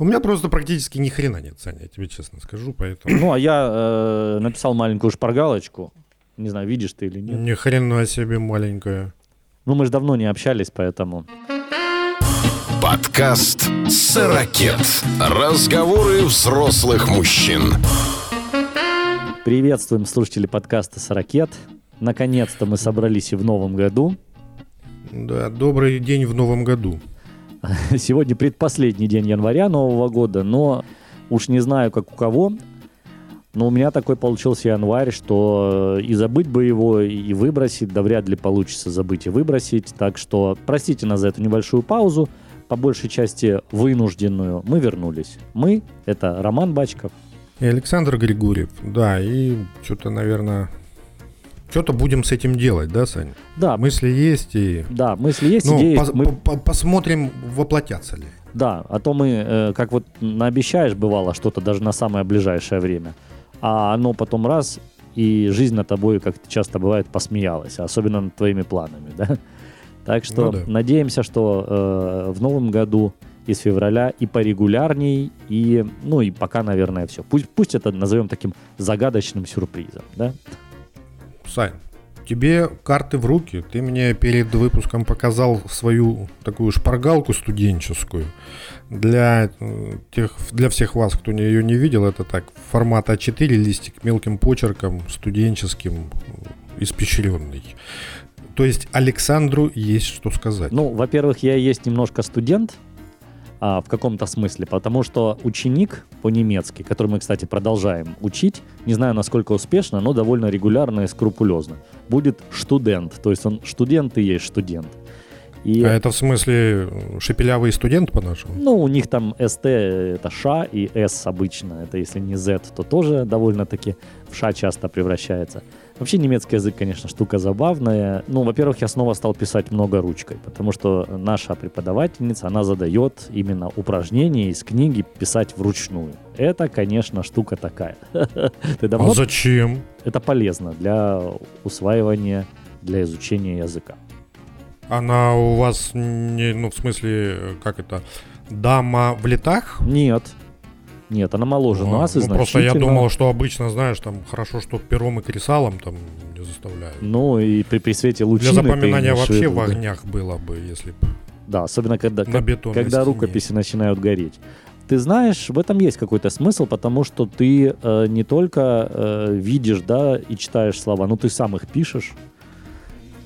У меня просто практически ни хрена нет, Саня, я тебе честно скажу, поэтому... Ну, а я написал маленькую шпаргалочку. Не знаю, видишь ты или нет. Ни хрена себе маленькая. Ну, мы же давно не общались, поэтому... Подкаст «Сорокет». Разговоры взрослых мужчин. Приветствуем слушателей подкаста «Сорокет». Наконец-то мы собрались и в новом году. Да, добрый день в новом году. Сегодня предпоследний день января нового года, но уж не знаю, как у кого, но у меня такой получился январь, что и забыть бы его, и выбросить, да вряд ли получится забыть и выбросить, так что простите нас за эту небольшую паузу, по большей части вынужденную. Мы вернулись. Мы — это Роман Бачков. И Александр Григорьев, да, и что-то, наверное... Что-то будем с этим делать, да, Саня? Да. Мысли есть и... Да, мысли есть, идеи есть. Мы... Посмотрим, воплотятся ли. Да, а то мы, как вот наобещаешь, бывало, что-то даже на самое ближайшее время, а оно потом раз, и жизнь над тобой, как часто бывает, посмеялась, особенно над твоими планами, да? Так что надеемся, что в новом году из февраля и порегулярней, и, ну, и пока, наверное, все. Пусть это назовем таким загадочным сюрпризом, да? Сань, тебе карты в руки. Ты мне перед выпуском показал свою такую шпаргалку студенческую. Для всех вас, кто ее не видел, это так, формат А4, листик мелким почерком, студенческим, испещренный. То есть Александру есть что сказать. Ну, во-первых, я и есть немножко студент, в каком-то смысле, потому что ученик по-немецки, который мы, кстати, продолжаем учить, не знаю, насколько успешно, но довольно регулярно и скрупулезно, будет студент, то есть он студент и есть студент. И... А это в смысле шепелявый студент по-нашему? Ну, у них там СТ это ША и С обычно, это если не Z, то тоже довольно-таки в ША часто превращается. Вообще немецкий язык, конечно, штука забавная. Ну, во-первых, я снова стал писать много ручкой, потому что наша преподавательница, она задает именно упражнения из книги писать вручную. Это, конечно, штука такая. А зачем? Это полезно для усваивания, для изучения языка. Она у вас, в смысле, как это, дама в летах? Нет, она моложе нас, и значительно... Просто я думал, что обычно, знаешь, там хорошо, что пером и кресалом там не заставляют. Ну, и при свете лучины... Для запоминания вообще в огнях было бы, если бы... Да, особенно когда рукописи начинают гореть. Ты знаешь, в этом есть какой-то смысл, потому что ты не только видишь, да, и читаешь слова, но ты сам их пишешь.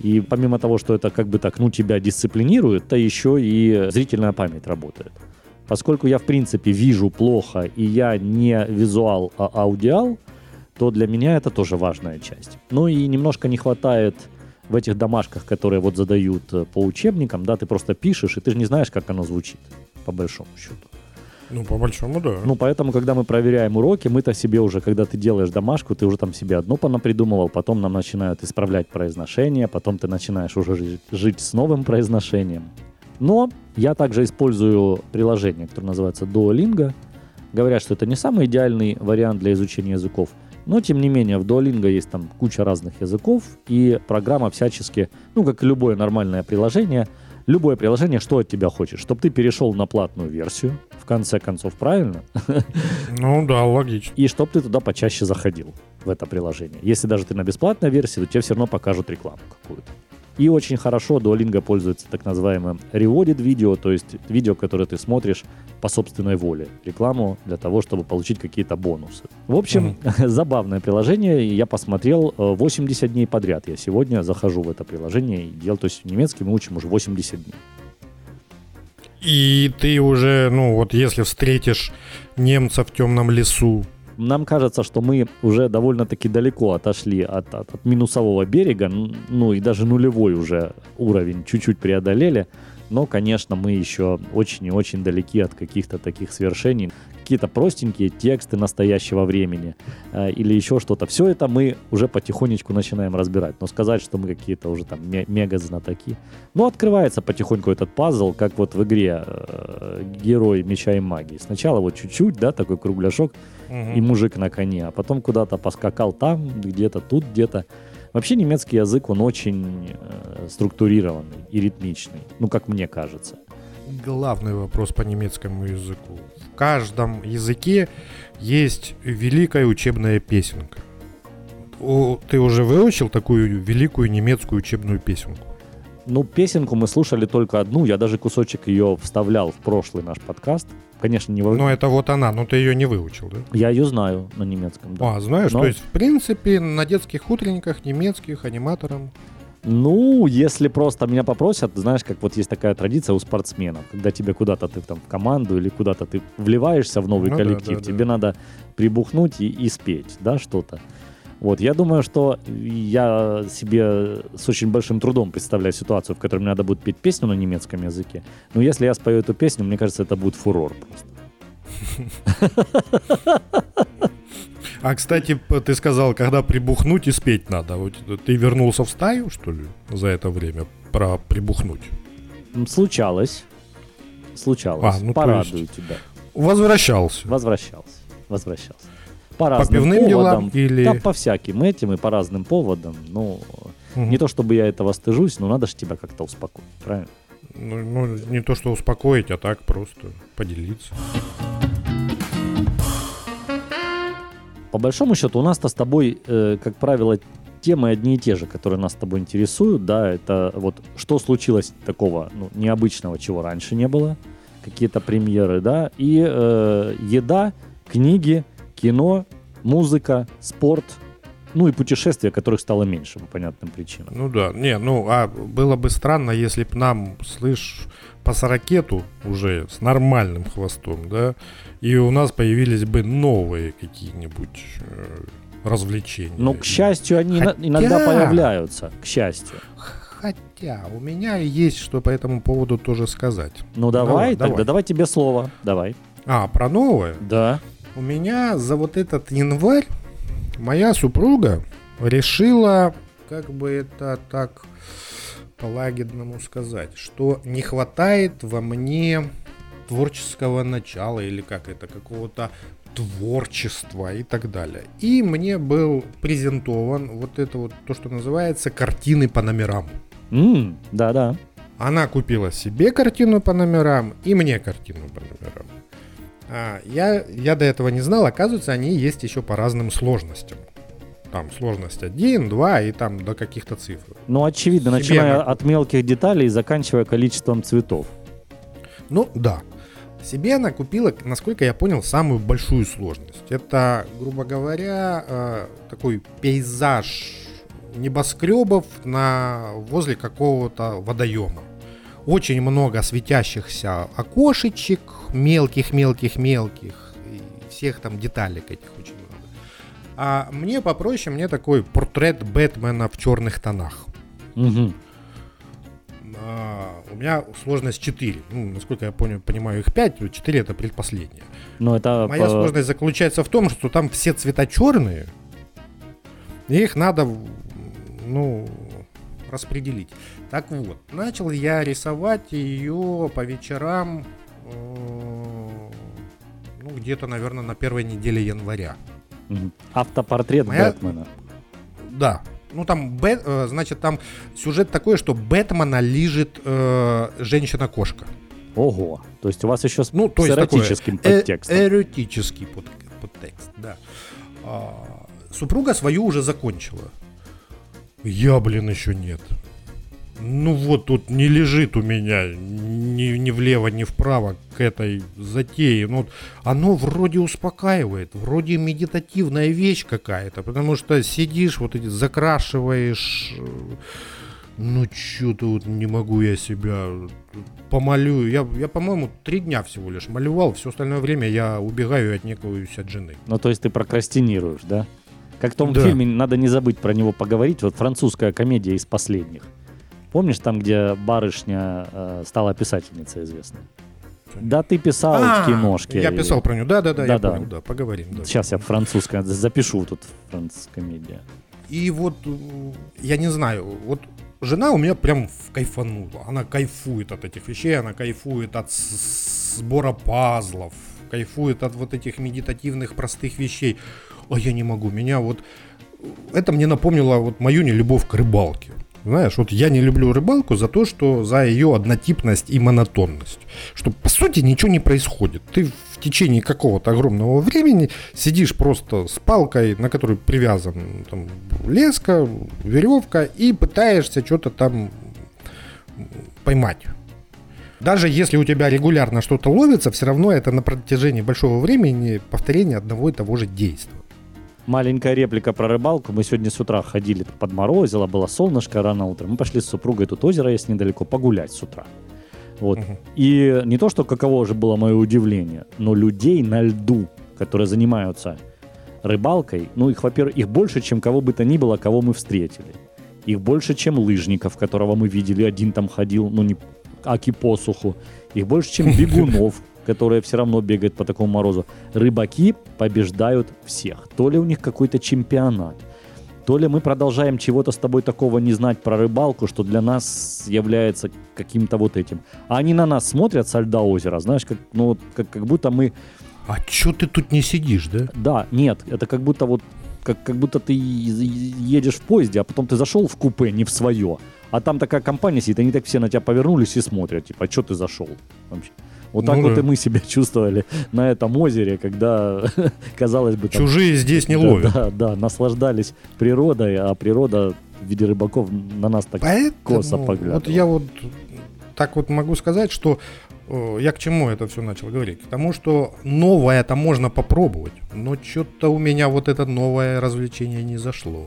И помимо того, что это как бы так, ну, тебя дисциплинирует, то еще и зрительная память работает. Поскольку я, в принципе, вижу плохо, и я не визуал, а аудиал, то для меня это тоже важная часть. Ну и немножко не хватает в этих домашках, которые вот задают по учебникам, да, ты просто пишешь, и ты же не знаешь, как оно звучит, по большому счету. Ну, по большому, да. Ну, поэтому, когда мы проверяем уроки, мы-то себе уже, когда ты делаешь домашку, ты уже там себе одно понапридумывал, потом нам начинают исправлять произношение, потом ты начинаешь уже жить с новым произношением. Но я также использую приложение, которое называется Duolingo. Говорят, что это не самый идеальный вариант для изучения языков. Но, тем не менее, в Duolingo есть там куча разных языков, и программа всячески, ну, как и любое нормальное приложение, что от тебя хочет? Чтобы ты перешел на платную версию, в конце концов, правильно? Ну да, логично. И чтобы ты туда почаще заходил, в это приложение. Если даже ты на бесплатной версии, то тебе все равно покажут рекламу какую-то. И очень хорошо Duolingo пользуется так называемым rewarded видео, то есть видео, которое ты смотришь по собственной воле. Рекламу для того, чтобы получить какие-то бонусы. В общем, забавное приложение. Я посмотрел 80 дней подряд. Я сегодня захожу в это приложение и делаю. То есть немецкий мы учим уже 80 дней. И ты уже, ну вот если встретишь немца в темном лесу, нам кажется, что мы уже довольно-таки далеко отошли от минусового берега, ну и даже нулевой уже уровень чуть-чуть преодолели, но, конечно, мы еще очень и очень далеки от каких-то таких свершений. Какие-то простенькие тексты настоящего времени или еще что-то. Все это мы уже потихонечку начинаем разбирать, но сказать, что мы какие-то уже там мега-знатоки. Но открывается потихоньку этот пазл, как вот в игре «Герой меча и магии». Сначала вот чуть-чуть, да, такой кругляшок, и мужик на коне, а потом куда-то поскакал там, где-то тут, где-то. Вообще немецкий язык, он очень структурированный и ритмичный, ну, как мне кажется. Главный вопрос по немецкому языку. каждом языке есть великая учебная песенка. Ты уже выучил такую великую немецкую учебную песенку? Ну, песенку мы слушали только одну. Я даже кусочек ее вставлял в прошлый наш подкаст. Конечно, не выучил. Но это вот она. Но ты ее не выучил, да? Я ее знаю на немецком, да. А, знаешь? Но... То есть, в принципе, на детских утренниках немецких аниматором... Ну, если просто меня попросят, знаешь, как вот есть такая традиция у спортсменов, когда тебе куда-то ты там в команду или куда-то ты вливаешься в новый коллектив, тебе надо прибухнуть и спеть, да, что-то. Вот, я думаю, что я себе с очень большим трудом представляю ситуацию, в которой мне надо будет петь песню на немецком языке, но если я спою эту песню, мне кажется, это будет фурор просто. А, кстати, ты сказал, когда прибухнуть и спеть надо. Ты вернулся в стаю, что ли, за это время? Про прибухнуть? Случалось. А, ну, порадую тебя. Возвращался. По разным пивным поводам. Делам или... Да, по всяким этим и по разным поводам. Ну, не то чтобы я этого стыжусь, но надо же тебя как-то успокоить, правильно? Ну, не то что успокоить, а так просто поделиться. По большому счету, у нас-то с тобой, как правило, темы одни и те же, которые нас с тобой интересуют, да, это вот что случилось такого, ну, необычного, чего раньше не было, какие-то премьеры, да, и еда, книги, кино, музыка, спорт, ну и путешествия, которых стало меньше по понятным причинам. Ну да, было бы странно, если б нам, по Сорокету уже с нормальным хвостом, да, и у нас появились бы новые какие-нибудь развлечения. Но, к счастью, они иногда появляются, к счастью. Хотя у меня есть что по этому поводу тоже сказать. Ну давай тебе слово, давай. А, про новое? Да. У меня за вот этот январь моя супруга решила, как бы это так... по-лагидному сказать, что не хватает во мне творческого начала или какого-то творчества и так далее. И мне был презентован то, что называется картины по номерам. Да-да. Она купила себе картину по номерам и мне картину по номерам. Я до этого не знал, оказывается, они есть еще по разным сложностям. Там сложность 1, 2 и там до каких-то цифр. Ну, очевидно, начиная от мелких деталей и заканчивая количеством цветов. Ну, да. Себе она купила, насколько я понял, самую большую сложность. Это, грубо говоря, такой пейзаж небоскребов возле какого-то водоема. Очень много светящихся окошечек, мелких-мелких-мелких, и всех там деталек этих очень. А мне попроще, мне такой портрет Бэтмена в черных тонах. Угу. У меня сложность 4. Насколько я понимаю, их 5, 4 это предпоследнее. Моя сложность заключается в том, что там все цвета черные, и их надо распределить. Так вот, начал я рисовать ее по вечерам где-то, наверное, на первой неделе января. Автопортрет Бэтмена. Да. Там сюжет такой, что Бэтмена лижет женщина-кошка. Ого. То есть у вас еще с эротическим подтекстом. Эротический подтекст, да. Супруга свою уже закончила. Я, еще нет. Тут не лежит у меня ни влево, ни вправо к этой затее. Оно вроде успокаивает, вроде медитативная вещь какая-то, потому что сидишь, закрашиваешь, что-то не могу я себя помолю. Я, по-моему, 3 дня всего лишь малевал, все остальное время я убегаю и отнекиваюсь от жены. То есть ты прокрастинируешь, да? Как в том фильме, надо не забыть про него поговорить, французская комедия из последних. Помнишь там, где барышня стала писательницей известной? Да, ты писал киношки. Я писал про нее, да. Понял, да, поговорим. Да. Сейчас я французское запишу тут французская медиа. И я не знаю, жена у меня прям кайфанула. Она кайфует от этих вещей, она кайфует от сбора пазлов, кайфует от этих медитативных простых вещей. А я не могу, это мне напомнило мою нелюбовь к рыбалке. Знаешь, вот я не люблю рыбалку за то, что за ее однотипность и монотонность. Что, по сути, ничего не происходит. Ты в течение какого-то огромного времени сидишь просто с палкой, на которой привязан там, леска, веревка, и пытаешься что-то там поймать. Даже если у тебя регулярно что-то ловится, все равно это на протяжении большого времени повторение одного и того же действия. Маленькая реплика про рыбалку. Мы сегодня с утра ходили, подморозило, было солнышко рано утром. Мы пошли с супругой, тут озеро есть недалеко, погулять с утра. Вот. Угу. И не то, что каково же было мое удивление, но людей на льду, которые занимаются рыбалкой, ну, их, во-первых, их больше, чем кого бы то ни было, кого мы встретили. Их больше, чем лыжников, которого мы видели, один там ходил, ну, не аки посуху. Их больше, чем бегунов, которые все равно бегают по такому морозу. Рыбаки побеждают всех. То ли у них какой-то чемпионат, то ли мы продолжаем чего-то с тобой такого не знать про рыбалку, что для нас является каким-то вот этим. А они на нас смотрят со льда озера, знаешь, как, ну, как будто мы... А чё ты тут не сидишь, да? Да, нет, это как будто вот как будто ты едешь в поезде, а потом ты зашел в купе не в свое, а там такая компания сидит, они так все на тебя повернулись и смотрят, типа, а чё ты зашел вообще? Вот так ну, вот да. И мы себя чувствовали на этом озере, когда, казалось бы... Там, чужие здесь не ловят. Да, наслаждались природой, а природа в виде рыбаков на нас так косо поглядывала. Вот я вот так вот могу сказать, что я к чему это все начал говорить. К тому, что новое-то можно попробовать, но что-то у меня вот это новое развлечение не зашло.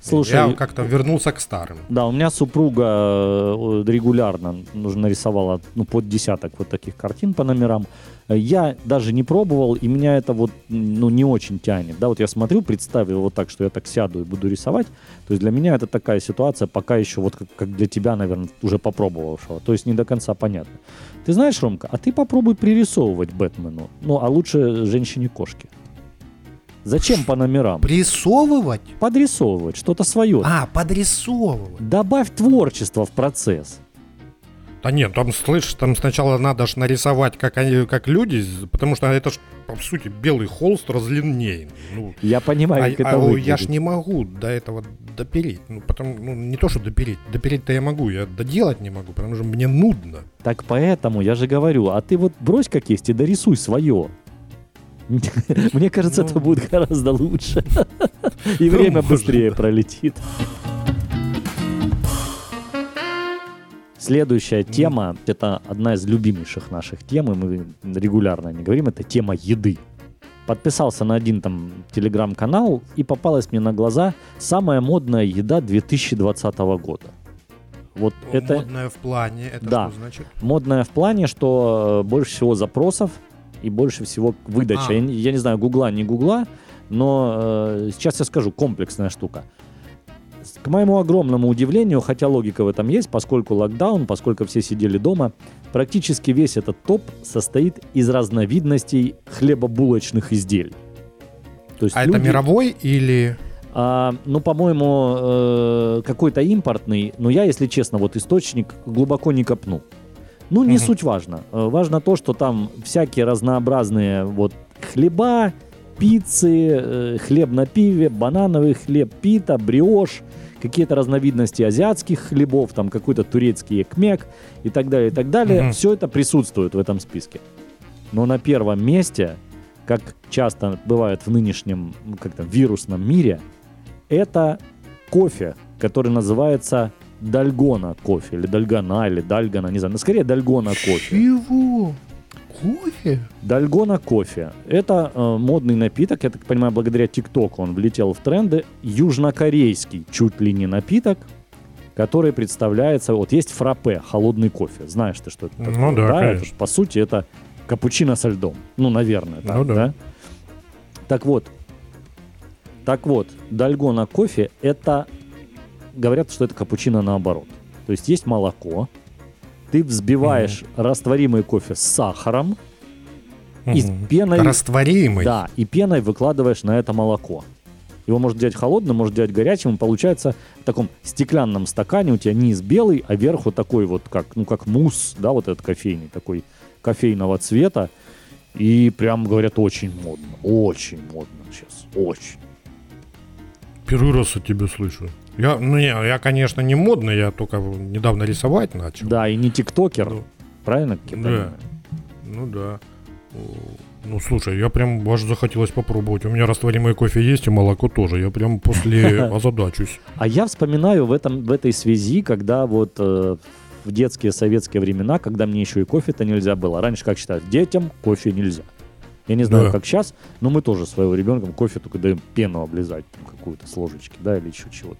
Слушай, я как-то вернулся к старым. Да, у меня супруга регулярно нарисовала под десяток вот таких картин по номерам. Я даже не пробовал, и меня это вот не очень тянет. Да, вот я смотрю, представил вот так, что я так сяду и буду рисовать. То есть для меня это такая ситуация, пока еще вот как для тебя, наверное, уже попробовавшего. То есть не до конца понятно. Ты знаешь, Ромка, а ты попробуй пририсовывать Бэтмену. Ну, а лучше женщине-кошке. Зачем по номерам? Пририсовывать? Подрисовывать, что-то свое. А, подрисовывать. Добавь творчество в процесс. Да нет, там, слышишь, там сначала надо ж нарисовать, как люди, потому что это ж, по сути, белый холст разлинейный. Ну, я понимаю, как это выглядит. Я ж не могу до этого допереть. Не то, что допереть. Допереть-то я могу, я доделать не могу, потому что мне нудно. Так поэтому, я же говорю, а ты вот брось как есть и дорисуй свое. Мне кажется, это будет гораздо лучше. И время быстрее пролетит. Следующая тема, это одна из любимейших наших тем, и мы регулярно о ней говорим, это тема еды. Подписался на один там телеграм-канал, и попалась мне на глаза самая модная еда 2020 года. Вот это, модная в плане, это да, что значит? Модная в плане, что больше всего запросов и больше всего выдача. Я не знаю, гугла, не гугла, но сейчас я скажу, комплексная штука. К моему огромному удивлению, хотя логика в этом есть, поскольку локдаун, поскольку все сидели дома, практически весь этот топ состоит из разновидностей хлебобулочных изделий. То есть это мировой или... по-моему, какой-то импортный, но я, если честно, вот источник глубоко не копну. Не суть важно. Важно то, что там всякие разнообразные вот хлеба, пиццы, хлеб на пиве, банановый хлеб, пита, бриош, какие-то разновидности азиатских хлебов, там какой-то турецкий экмек и так далее, и так далее. Угу. Все это присутствует в этом списке. Но на первом месте, как часто бывает в нынешнем вирусном мире, это кофе, который называется Дальгона кофе, или Дальгона, не знаю, но скорее Дальгона кофе. Чего? Кофе? Дальгона кофе. Это модный напиток, я так понимаю, благодаря ТикТоку он влетел в тренды. Южнокорейский чуть ли не напиток, который представляется... Вот есть фраппе, холодный кофе. Знаешь ты, что это такое? Ну да, конечно. Это, по сути, это капучино со льдом. Ну, наверное. Так, ну да. Так вот, Дальгона кофе это... Говорят, что это капучино наоборот. То есть молоко. Ты взбиваешь растворимый кофе с сахаром и с пеной... Растворимый? Да, и пеной выкладываешь на это молоко. Его можно делать холодным, можно делать горячим. И получается в таком стеклянном стакане у тебя низ белый, а верху такой вот как мусс, да, вот этот кофейный, такой кофейного цвета. И прям, говорят, очень модно сейчас, очень. Первый раз от тебя слышу. Я, конечно, не модный, я только недавно рисовать начал. Да, и не тиктокер, да. Правильно? Да. Ну да. Ну, слушай, я прям аж захотелось попробовать. У меня растворимый кофе есть и молоко тоже. Я прям после озадачусь. А я вспоминаю в этой связи, когда вот в детские советские времена, когда мне еще и кофе-то нельзя было. Раньше, как считают, детям кофе нельзя. Я не знаю, как сейчас, но мы тоже своего ребенка кофе только даем пену облизать какую-то с ложечки, да, или еще чего-то.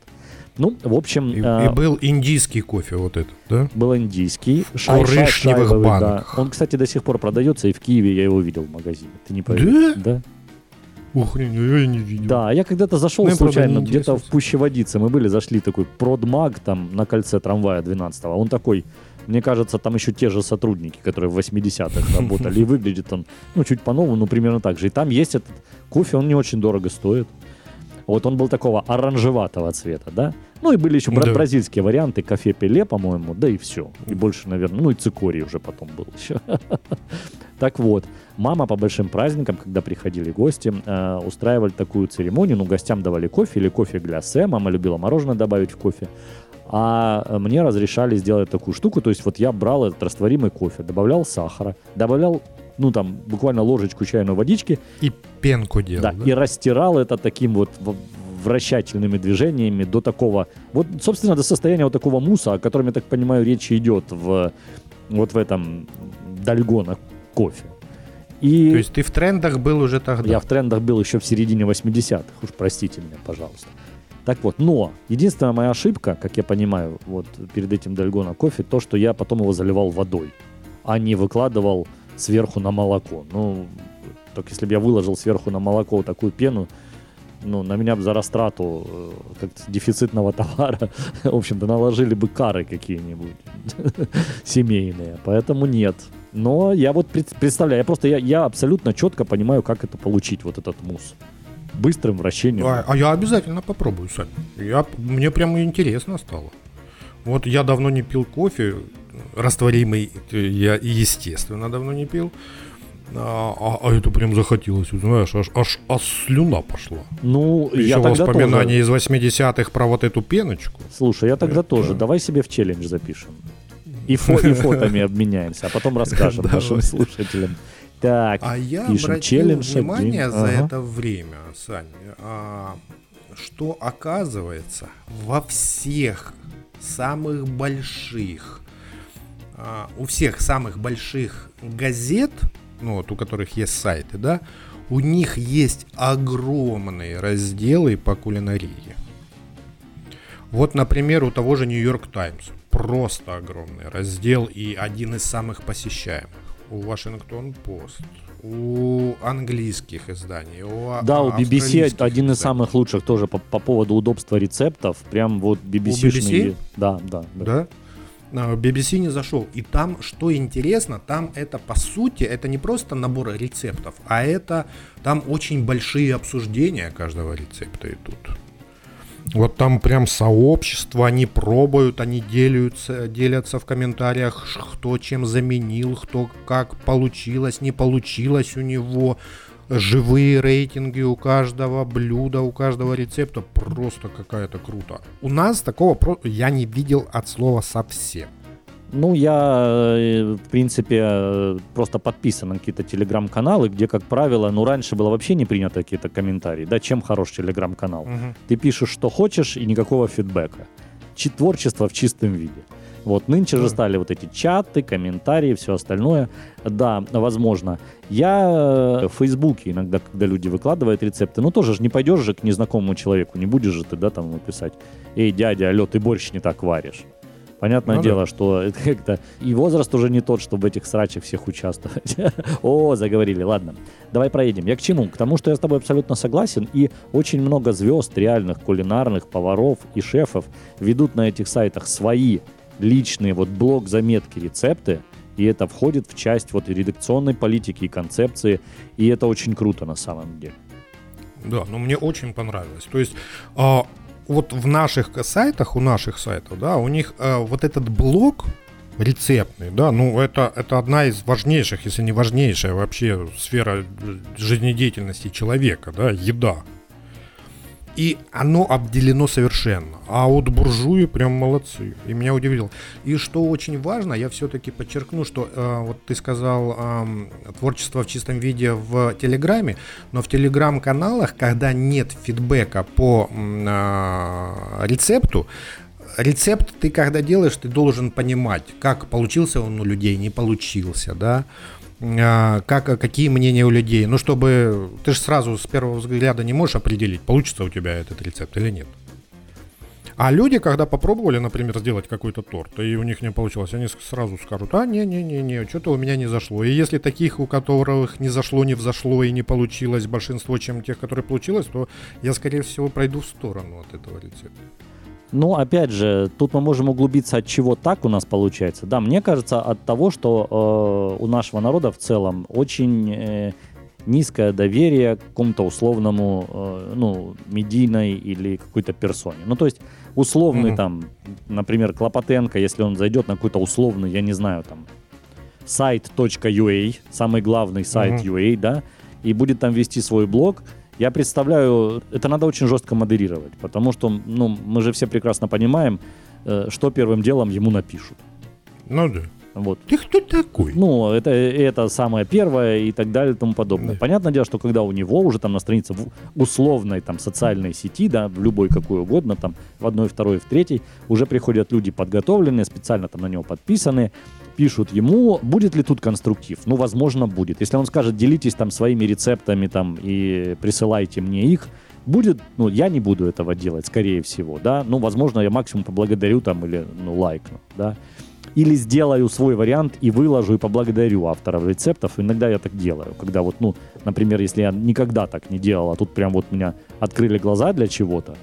Ну, в общем... И был индийский кофе вот этот, да? Был индийский. Шурышневых банок. Да. Он, кстати, до сих пор продается, и в Киеве я его видел в магазине. Ты не поверишь? Да? Ух, я не видел. Да, я когда-то зашел случайно, где-то в Пуще-Водице. Мы были, зашли такой продмаг там на кольце трамвая 12-го. Он такой... Мне кажется, там еще те же сотрудники, которые в 80-х работали. И выглядит он, ну, чуть по-новому, но примерно так же. И там есть этот кофе, он не очень дорого стоит. Вот он был такого оранжеватого цвета, да? Ну, и были еще бразильские варианты, кофе-пеле, по-моему, да и все. И больше, наверное, ну, и цикорий уже потом был еще. Так вот, мама по большим праздникам, когда приходили гости, устраивали такую церемонию. Ну, гостям давали кофе или кофе-глясе. Мама любила мороженое добавить в кофе. А мне разрешали сделать такую штуку, то есть вот я брал этот растворимый кофе, добавлял сахара, добавлял, ну там, буквально ложечку чайной водички. И пенку делал. Да, да? И растирал это таким вот вращательными движениями до такого, вот, собственно, до состояния вот такого мусса, о котором, я так понимаю, речь идет вот в этом Дальгона кофе. И то есть ты в трендах был уже тогда? Я в трендах был еще в середине 80-х, уж простите меня, пожалуйста. Так вот, но единственная моя ошибка, как я понимаю, вот перед этим Дальгона кофе, то, что я потом его заливал водой, а не выкладывал сверху на молоко. Ну, только если бы я выложил сверху на молоко такую пену, ну, на меня бы за растрату как-то дефицитного товара, в общем-то, наложили бы кары какие-нибудь семейные, поэтому нет. Но я вот представляю, я абсолютно четко понимаю, как это получить, вот этот мусс. Быстрым вращением. А я обязательно попробую, Сань. Мне прямо интересно стало. Вот я давно не пил кофе, растворимый я, естественно, давно не пил. А это прям захотелось, знаешь, аж слюна пошла. Ну, я еще тогда воспоминания тоже... из 80-х про вот эту пеночку. Слушай, я тогда тоже. Давай себе в челлендж запишем. И фотами обменяемся, а потом расскажем нашим слушателям. Так, а я обратил внимание за это время, Саня, что оказывается во всех самых больших, у всех самых больших газет, ну вот у которых есть сайты, да, у них есть огромные разделы по кулинарии. Вот, например, у того же New York Times просто огромный раздел и один из самых посещаемых. У Washington Post, у английских изданий, у BBC один из самых лучших тоже по поводу удобства рецептов, прям вот BBC? Да. BBC не зашел. И там, что интересно, там это по сути, это не просто набор рецептов, а это там очень большие обсуждения каждого рецепта идут. Вот там прям сообщество, они пробуют, они делятся в комментариях, кто чем заменил, кто как получилось, не получилось у него. Живые рейтинги у каждого блюда, у каждого рецепта. Просто какая-то круто. У нас такого я не видел от слова совсем. Ну, я, в принципе, просто подписан на какие-то телеграм-каналы, где, как правило, ну, раньше было вообще не принято какие-то комментарии, да, чем хорош телеграм-канал. Угу. Ты пишешь, что хочешь, и никакого фидбэка. Творчество в чистом виде. Вот, нынче же стали вот эти чаты, комментарии, все остальное. Да, возможно. Я в Фейсбуке иногда, когда люди выкладывают рецепты, ну, тоже же не пойдешь же к незнакомому человеку, не будешь же ты, да, там написать: «Эй, дядя, алло, ты борщ не так варишь». Понятное дело, что это как-то... И возраст уже не тот, чтобы в этих срачах всех участвовать. О, заговорили, ладно. Давай проедем. Я к чему? К тому, что я с тобой абсолютно согласен. И очень много звезд реальных, кулинарных, поваров и шефов ведут на этих сайтах свои личные вот блог-заметки, рецепты. И это входит в часть вот редакционной политики и концепции. И это очень круто на самом деле. Да, но мне очень понравилось. То есть... Вот в наших сайтах, у наших сайтов, да, у них вот этот блок рецептный, да, ну это одна из важнейших, если не важнейшая вообще сфера жизнедеятельности человека, да, еда. И оно обделено совершенно. А вот буржуи прям молодцы. И меня удивило. И что очень важно, я все-таки подчеркну, что вот ты сказал творчество в чистом виде в Телеграме, но в Телеграм-каналах, когда нет фидбэка по рецепту, рецепт ты когда делаешь, ты должен понимать, как получился он у людей, не получился, да? Какие мнения у людей. Ну, чтобы ты же сразу с первого взгляда не можешь определить, получится у тебя этот рецепт или нет. А люди, когда попробовали, например, сделать какой-то торт, и у них не получилось, они сразу скажут: а, не-не-не, что-то у меня не зашло. И если таких, у которых не зашло, не взошло и не получилось большинство, чем тех, которые получилось, то я, скорее всего, пройду в сторону от этого рецепта. Ну, опять же, тут мы можем углубиться, от чего так у нас получается. Да, мне кажется, от того, что у нашего народа в целом очень низкое доверие к какому-то условному, медийной или какой-то персоне. Ну, то есть условный, там, например, Клопотенко, если он зайдет на какой-то условный, я не знаю, там, сайт.ua, самый главный сайт UA, да, и будет там вести свой блог. Я представляю, это надо очень жестко модерировать, потому что мы же все прекрасно понимаем, что первым делом ему напишут. Ну да. Вот. Ты кто такой? Ну, это самое первое и так далее и тому подобное. Да. Понятное дело, что когда у него уже там на странице в условной там, социальной сети, да, в любой какой угодно, там, в одной, второй, в третьей, уже приходят люди подготовленные, специально там на него подписанные, пишут ему, будет ли тут конструктив. Ну, возможно, будет. Если он скажет, делитесь там своими рецептами там и присылайте мне их, будет, я не буду этого делать, скорее всего, да. Ну, возможно, я максимум поблагодарю там или, лайкну, да. Или сделаю свой вариант и выложу, и поблагодарю авторов рецептов. Иногда я так делаю, когда вот, например, если я никогда так не делал, а тут прям вот меня открыли глаза для чего-то,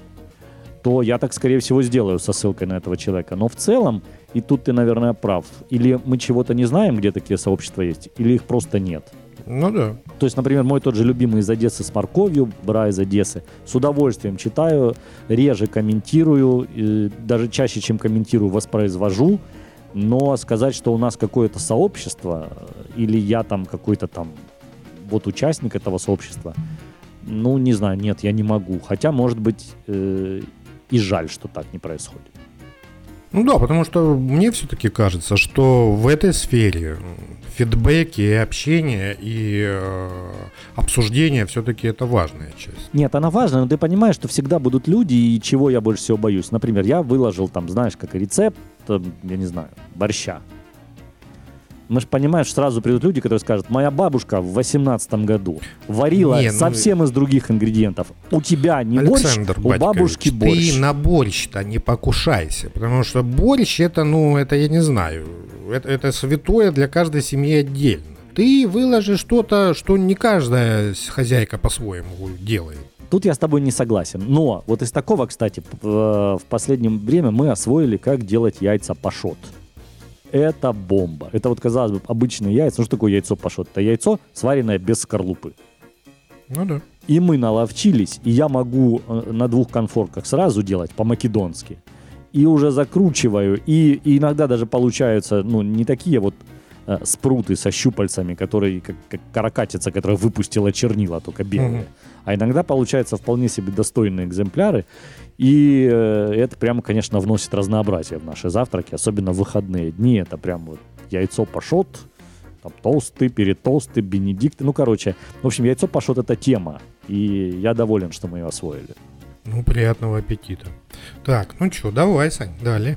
то я так, скорее всего, сделаю со ссылкой на этого человека. Но в целом, и тут ты, наверное, прав. Или мы чего-то не знаем, где такие сообщества есть, или их просто нет. Ну да. То есть, например, мой тот же любимый из Одессы с морковью, бра из Одессы, с удовольствием читаю, реже комментирую, даже чаще, чем комментирую, воспроизвожу. Но сказать, что у нас какое-то сообщество, или я там какой-то там вот участник этого сообщества, не знаю, нет, я не могу. Хотя, может быть, и жаль, что так не происходит. Ну да, потому что мне все-таки кажется, что в этой сфере фидбэки и общение, и обсуждение все-таки это важная часть. Нет, она важна, но ты понимаешь, что всегда будут люди, и чего я больше всего боюсь. Например, я выложил там, знаешь, как рецепт, я не знаю, борща. Мы же понимаем, что сразу придут люди, которые скажут: моя бабушка в 18 году варила совсем из других ингредиентов. У тебя не Александр борщ, Батькович, у бабушки борщ. Ты на борщ-то не покушайся, потому что борщ это я не знаю, это святое для каждой семьи отдельно. Ты выложишь что-то, что не каждая хозяйка по-своему делает. Тут я с тобой не согласен. Но вот из такого, кстати, в последнее время мы освоили, как делать яйца пашот. Это бомба. Это вот, казалось бы, обычные яйца. Ну что такое яйцо пашот? Это яйцо, сваренное без скорлупы. Ну да. И мы наловчились, и я могу на двух конфорках сразу делать по-македонски. И уже закручиваю, и иногда даже получаются, не такие вот спруты со щупальцами, которые, как каракатица, которая выпустила чернила, только белые. А иногда получаются вполне себе достойные экземпляры. И это прямо, конечно, вносит разнообразие в наши завтраки, особенно в выходные дни. Это прям вот яйцо пашот, там толстый, перетолстый, бенедикт. В общем, яйцо пашот — это тема. И я доволен, что мы ее освоили. Приятного аппетита. Так, давай, Сань, далее.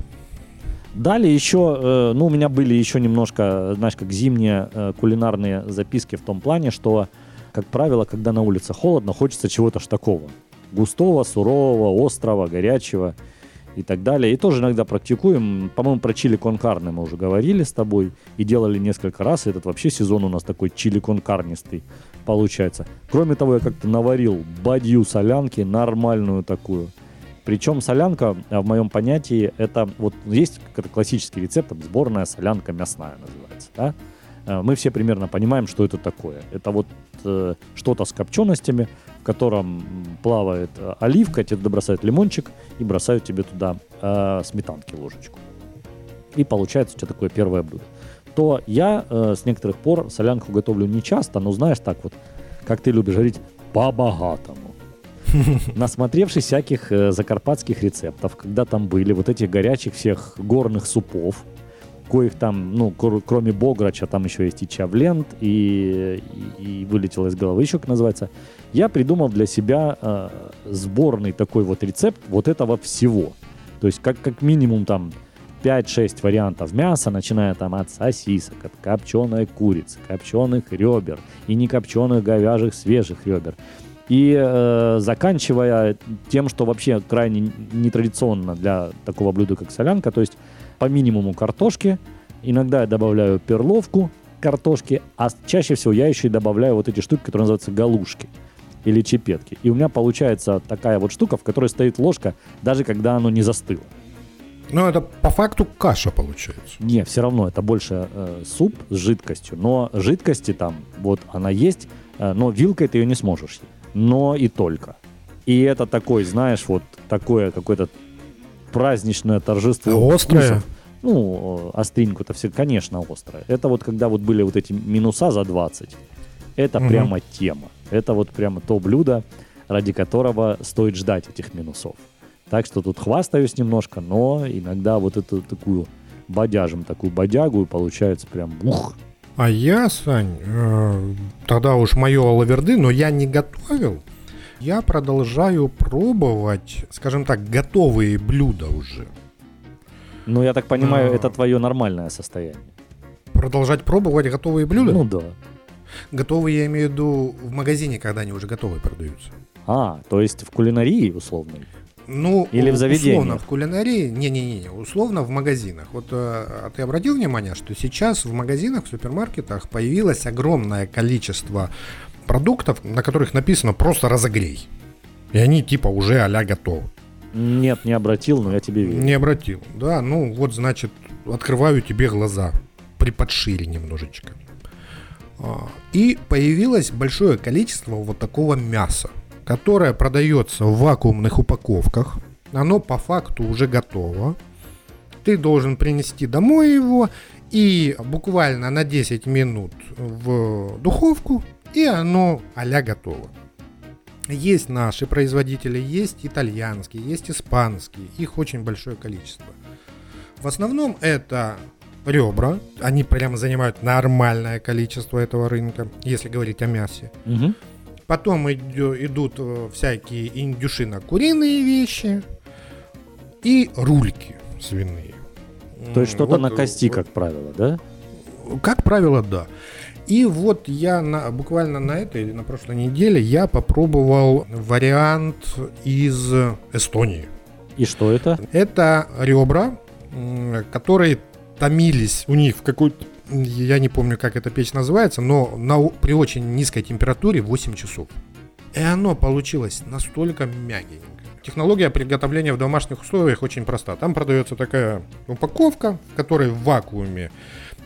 Далее еще, у меня были еще немножко, знаешь, как зимние кулинарные записки в том плане, что, как правило, когда на улице холодно, хочется чего-то ж такого. Густого, сурового, острого, горячего и так далее. И тоже иногда практикуем. По-моему, про чили кон карне мы уже говорили с тобой и делали несколько раз. Этот вообще сезон у нас такой чили кон карнистый получается. Кроме того, я как-то наварил бадью солянки, нормальную такую. Причем солянка, в моем понятии, это вот есть классический рецепт, там, сборная солянка мясная называется, да? Мы все примерно понимаем, что это такое. Это вот что-то с копченостями, в котором плавает оливка, тебе бросают лимончик и бросают тебе туда сметанки ложечку. И получается у тебя такое первое блюдо. То я с некоторых пор солянку готовлю не часто, но знаешь, так вот, как ты любишь говорить, по-богатому. насмотревшись всяких закарпатских рецептов, когда там были вот этих горячих всех горных супов, коих там, ну, кроме бограча, там еще есть и чавлент, и вылетело из головы, еще как называется. Я придумал для себя сборный такой вот рецепт вот этого всего. То есть как минимум там 5-6 вариантов мяса, начиная там от сосисок, от копченой курицы, копченых ребер и не копченых говяжьих свежих ребер. И заканчивая тем, что вообще крайне нетрадиционно для такого блюда, как солянка, то есть по минимуму картошки, иногда я добавляю перловку картошки, а чаще всего я еще и добавляю вот эти штуки, которые называются галушки или чепетки. И у меня получается такая вот штука, в которой стоит ложка, даже когда оно не застыло. Ну, это по факту каша получается. Не, все равно это больше суп с жидкостью, но жидкости там, вот она есть, но вилкой ты ее не сможешь. Но и только. И это такой, знаешь, вот такое какое-то праздничное торжество. А острое? Ну, остринку-то все, конечно, острое. Это вот когда вот были вот эти минуса за 20. Это прямо тема. Это вот прямо то блюдо, ради которого стоит ждать этих минусов. Так что тут хвастаюсь немножко, но иногда вот эту такую бодяжим, такую бодягу, и получается прям ух. А я, Сань, тогда уж мое лаверды, но я не готовил. Я продолжаю пробовать, скажем так, готовые блюда уже. Ну, я так понимаю, это твое нормальное состояние. Продолжать пробовать готовые блюда? Ну да. Готовые, я имею в виду, в магазине, когда они уже готовые продаются. А, то есть в кулинарии условной? Ну, или в заведениях? Условно в кулинарии, не-не-не, условно в магазинах. Вот ты обратил внимание, что сейчас в магазинах, в супермаркетах появилось огромное количество продуктов, на которых написано «просто разогрей». И они типа уже а-ля готовы. Нет, не обратил, но я тебе верю. Не обратил, да, ну вот значит, открываю тебе глаза, приподшире немножечко. И появилось большое количество вот такого мяса, которое продается в вакуумных упаковках. Оно по факту уже готово. Ты должен принести домой его и буквально на 10 минут в духовку, и оно а-ля готово. Есть наши производители, есть итальянские, есть испанские. Их очень большое количество. В основном это ребра. Они прямо занимают нормальное количество этого рынка, если говорить о мясе. Угу. Потом идут всякие индюшино-куриные вещи и рульки свиные. То есть что-то вот, на кости, вот, как правило, да? Как правило, да. И вот я буквально на этой или на прошлой неделе я попробовал вариант из Эстонии. И что это? Это ребра, которые томились у них в какой-то... Я не помню, как эта печь называется, но при очень низкой температуре 8 часов. И оно получилось настолько мягенькое. Технология приготовления в домашних условиях очень проста. Там продается такая упаковка, в которой в вакууме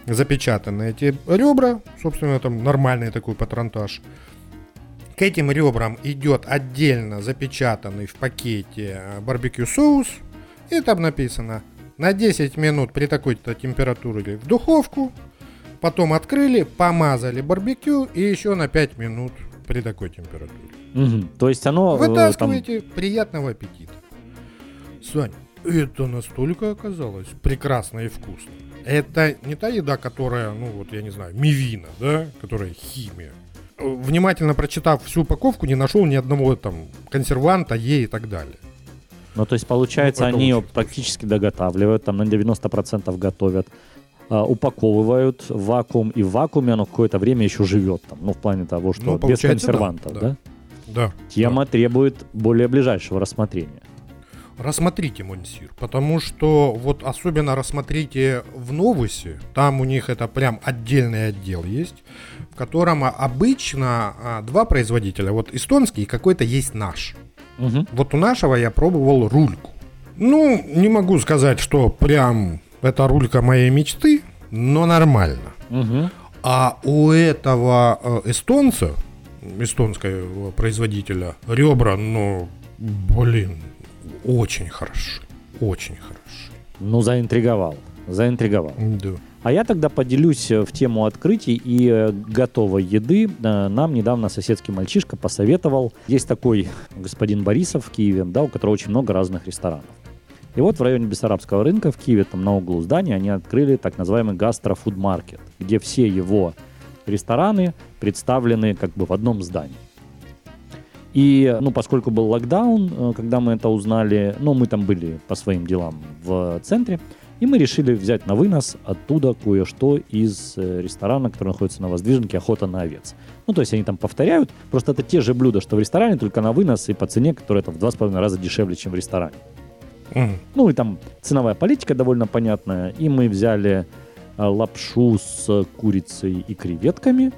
запечатаны эти ребра. Собственно, там нормальный такой патронтаж. К этим ребрам идет отдельно запечатанный в пакете барбекю соус. И там написано: на 10 минут при такой-то температуре в духовку. Потом открыли, помазали барбекю и еще на 5 минут при такой температуре. Угу. То есть оно... Вытаскиваете, там... приятного аппетита. Сань, это настолько оказалось прекрасно и вкусно. Это не та еда, которая, ну вот я не знаю, мивина, да, которая химия. Внимательно прочитав всю упаковку, не нашел ни одного там консерванта, е и так далее. Ну, то есть, получается, они ее практически доготавливают, там на 90% готовят, упаковывают в вакуум, и в вакууме оно какое-то время еще живет там, ну, в плане того, что ну, без консервантов, да? Да. Тема требует более ближайшего рассмотрения. Рассмотрите, монсир, потому что вот особенно рассмотрите в новусе, там у них это прям отдельный отдел есть, в котором обычно два производителя, вот эстонский и какой-то есть наш. Угу. Вот у нашего я пробовал рульку. Ну, не могу сказать, что прям это рулька моей мечты, но нормально. Угу. А у этого эстонца, эстонского производителя, ребра, ну, блин, очень хороши. Очень хороши. Ну, заинтриговал. Да. А я тогда поделюсь в тему открытий и готовой еды. Нам недавно соседский мальчишка посоветовал. Есть такой господин Борисов в Киеве, да, у которого очень много разных ресторанов. И вот в районе Бессарабского рынка в Киеве, там на углу здания, они открыли так называемый Гастрофуд-маркет, где все его рестораны представлены как бы в одном здании. И, ну, поскольку был локдаун, когда мы это узнали, ну, мы там были по своим делам в центре, и мы решили взять на вынос оттуда кое-что из ресторана, который находится на Воздвиженке, «Охота на овец». Ну, то есть они там повторяют, просто это те же блюда, что в ресторане, только на вынос и по цене, которая там в 2,5 раза дешевле, чем в ресторане. Ну и там ценовая политика довольно понятная. И мы взяли лапшу с курицей и креветками,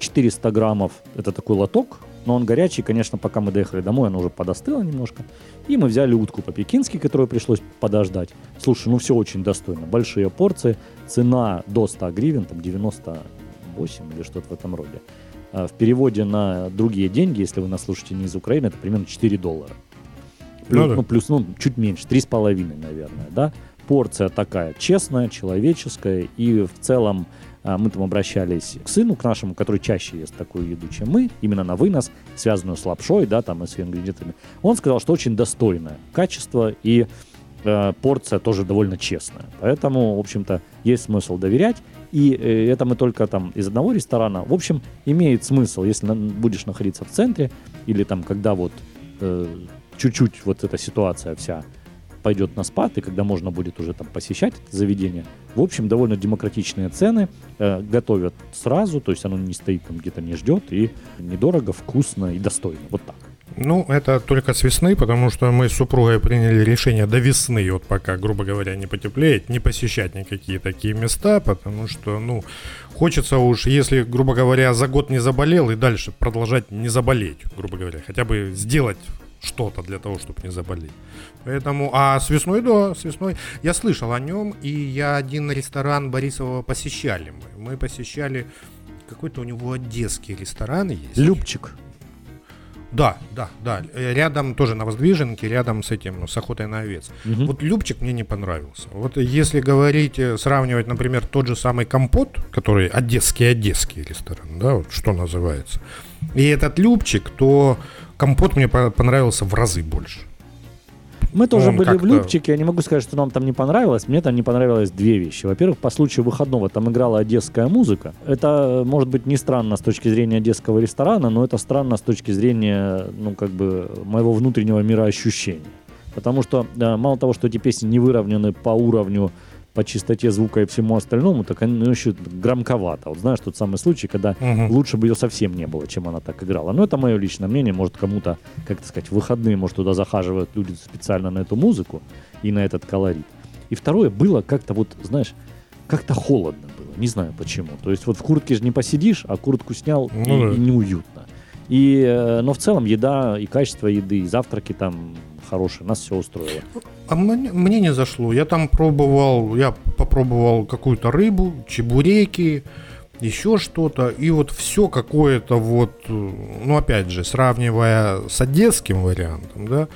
400 граммов, это такой лоток, но он горячий, конечно, пока мы доехали домой, она уже подостыла немножко. И мы взяли утку по-пекински, которую пришлось подождать. Слушай, ну все очень достойно, большие порции, цена до 100 гривен, там 98 или что-то в этом роде. В переводе на другие деньги, если вы нас слушаете не из Украины, это примерно $4. Плюс, чуть меньше, 3,5, наверное, да. Порция такая честная, человеческая. И в целом мы там обращались к сыну, к нашему, который чаще ест такую еду, чем мы, именно на вынос, связанную с лапшой, да, там и с ингредиентами. Он сказал, что очень достойное качество и порция тоже довольно честная. Поэтому, в общем-то, есть смысл доверять. И это мы только там из одного ресторана. В общем, имеет смысл, если будешь находиться в центре или там, когда вот... чуть-чуть вот эта ситуация вся пойдет на спад, и когда можно будет уже там посещать это заведение. В общем, довольно демократичные цены. Готовят сразу, то есть оно не стоит там где-то, не ждет. И недорого, вкусно и достойно. Вот так. Ну, это только с весны, потому что мы с супругой приняли решение до весны, вот пока, грубо говоря, не потеплеет, не посещать никакие такие места, потому что, ну, хочется уж, если, грубо говоря, за год не заболел, и дальше продолжать не заболеть, грубо говоря, хотя бы сделать... что-то для того, чтобы не заболеть. Поэтому, а с весной, да, с весной. Я слышал о нем, и я один ресторан Борисова посещали. Мы посещали, какой-то у него одесский ресторан есть. Любчик. Да. Рядом тоже на Воздвиженке, рядом с этим, с «Охотой на овец». Угу. Вот Любчик мне не понравился. Вот если говорить, сравнивать, например, тот же самый компот, который одесский ресторан, да, вот что называется, и этот Любчик, то компот мне понравился в разы больше. Мы тоже были как-то... в Любчике, я не могу сказать, что нам там не понравилось. Мне там не понравилось две вещи. Во-первых, по случаю выходного там играла одесская музыка. Это, может быть, не странно с точки зрения одесского ресторана, но это странно с точки зрения, ну, как бы, моего внутреннего мироощущения. Потому что, да, мало того, что эти песни не выровнены по уровню, по чистоте звука и всему остальному, так она еще громковато. Вот знаешь, тот самый случай, когда лучше бы ее совсем не было, чем она так играла. Но это мое личное мнение. Может, кому-то, как это сказать, в выходные, может, туда захаживают люди специально на эту музыку и на этот колорит. И второе, было как-то вот, знаешь, как-то холодно было. Не знаю почему. То есть вот в куртке же не посидишь, а куртку снял и неуютно. Но в целом еда и качество еды, и завтраки там... хороший, нас все устроило. А мне не зашло. Я там пробовал, я попробовал какую-то рыбу, чебуреки, еще что-то. И вот все какое-то вот, ну опять же, сравнивая с одесским вариантом, да,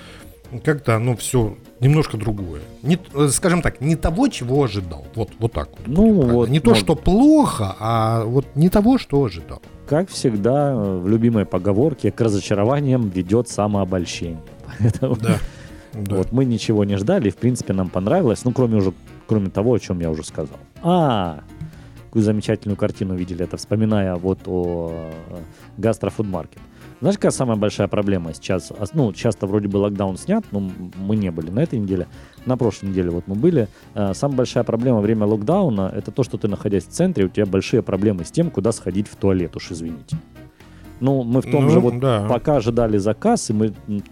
как-то оно все немножко другое. Не, скажем так, не того, чего ожидал. Вот так вот. Ну, вот не то, что плохо, а вот не того, что ожидал. Как всегда, в любимой поговорке, к разочарованиям ведет самообольщение. Поэтому вот мы ничего не ждали, в принципе, нам понравилось, ну, кроме того, о чем я уже сказал. Какую замечательную картину видели, это вспоминая вот о Гастрофудмаркет. Знаешь, какая самая большая проблема сейчас? Ну, часто вроде бы локдаун снят, но мы не были на этой неделе. На прошлой неделе вот мы были. Самая большая проблема во время локдауна — это то, что ты, находясь в центре, у тебя большие проблемы с тем, куда сходить в туалет, уж извините. Ну, мы в том пока ожидали заказ, и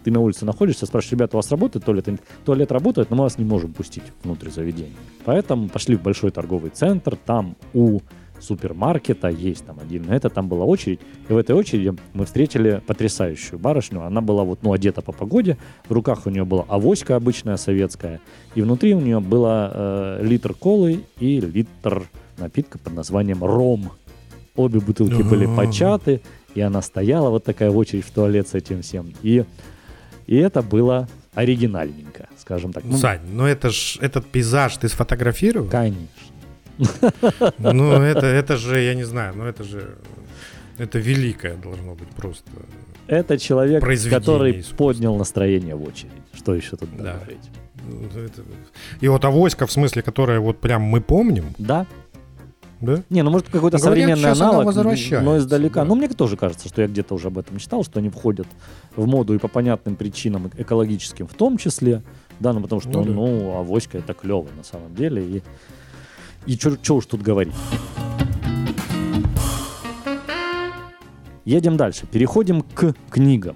ты на улице находишься, спрашиваешь, ребята, у вас работает туалет? Туалет работает, но мы вас не можем пустить внутрь заведения. Поэтому пошли в большой торговый центр, там у супермаркета есть там отдельно. Там была очередь, и в этой очереди мы встретили потрясающую барышню. Она была вот, одета по погоде, в руках у нее была авоська обычная, советская, и внутри у нее было литр колы и литр напитка под названием ром. Обе бутылки были початы, и она стояла вот такая в очередь в туалет с этим всем. И это было оригинальненько, скажем так. Сань, но это ж этот пейзаж ты сфотографировал? Конечно. Ну, это же, я не знаю, но это же... Это великое должно быть просто. Это человек, который поднял настроение в очередь. Что еще тут добавить? Да. И вот «Авоська», в смысле, которая вот прям мы помним. Да. Да? Не, ну может какой-то современный аналог, но издалека. Да. Ну мне тоже кажется, что я где-то уже об этом читал, что они входят в моду и по понятным причинам, экологическим в том числе. Да, ну потому что, ну, да. Ну «Авоська» — это клево на самом деле. И что уж тут говорить. Едем дальше. Переходим к книгам.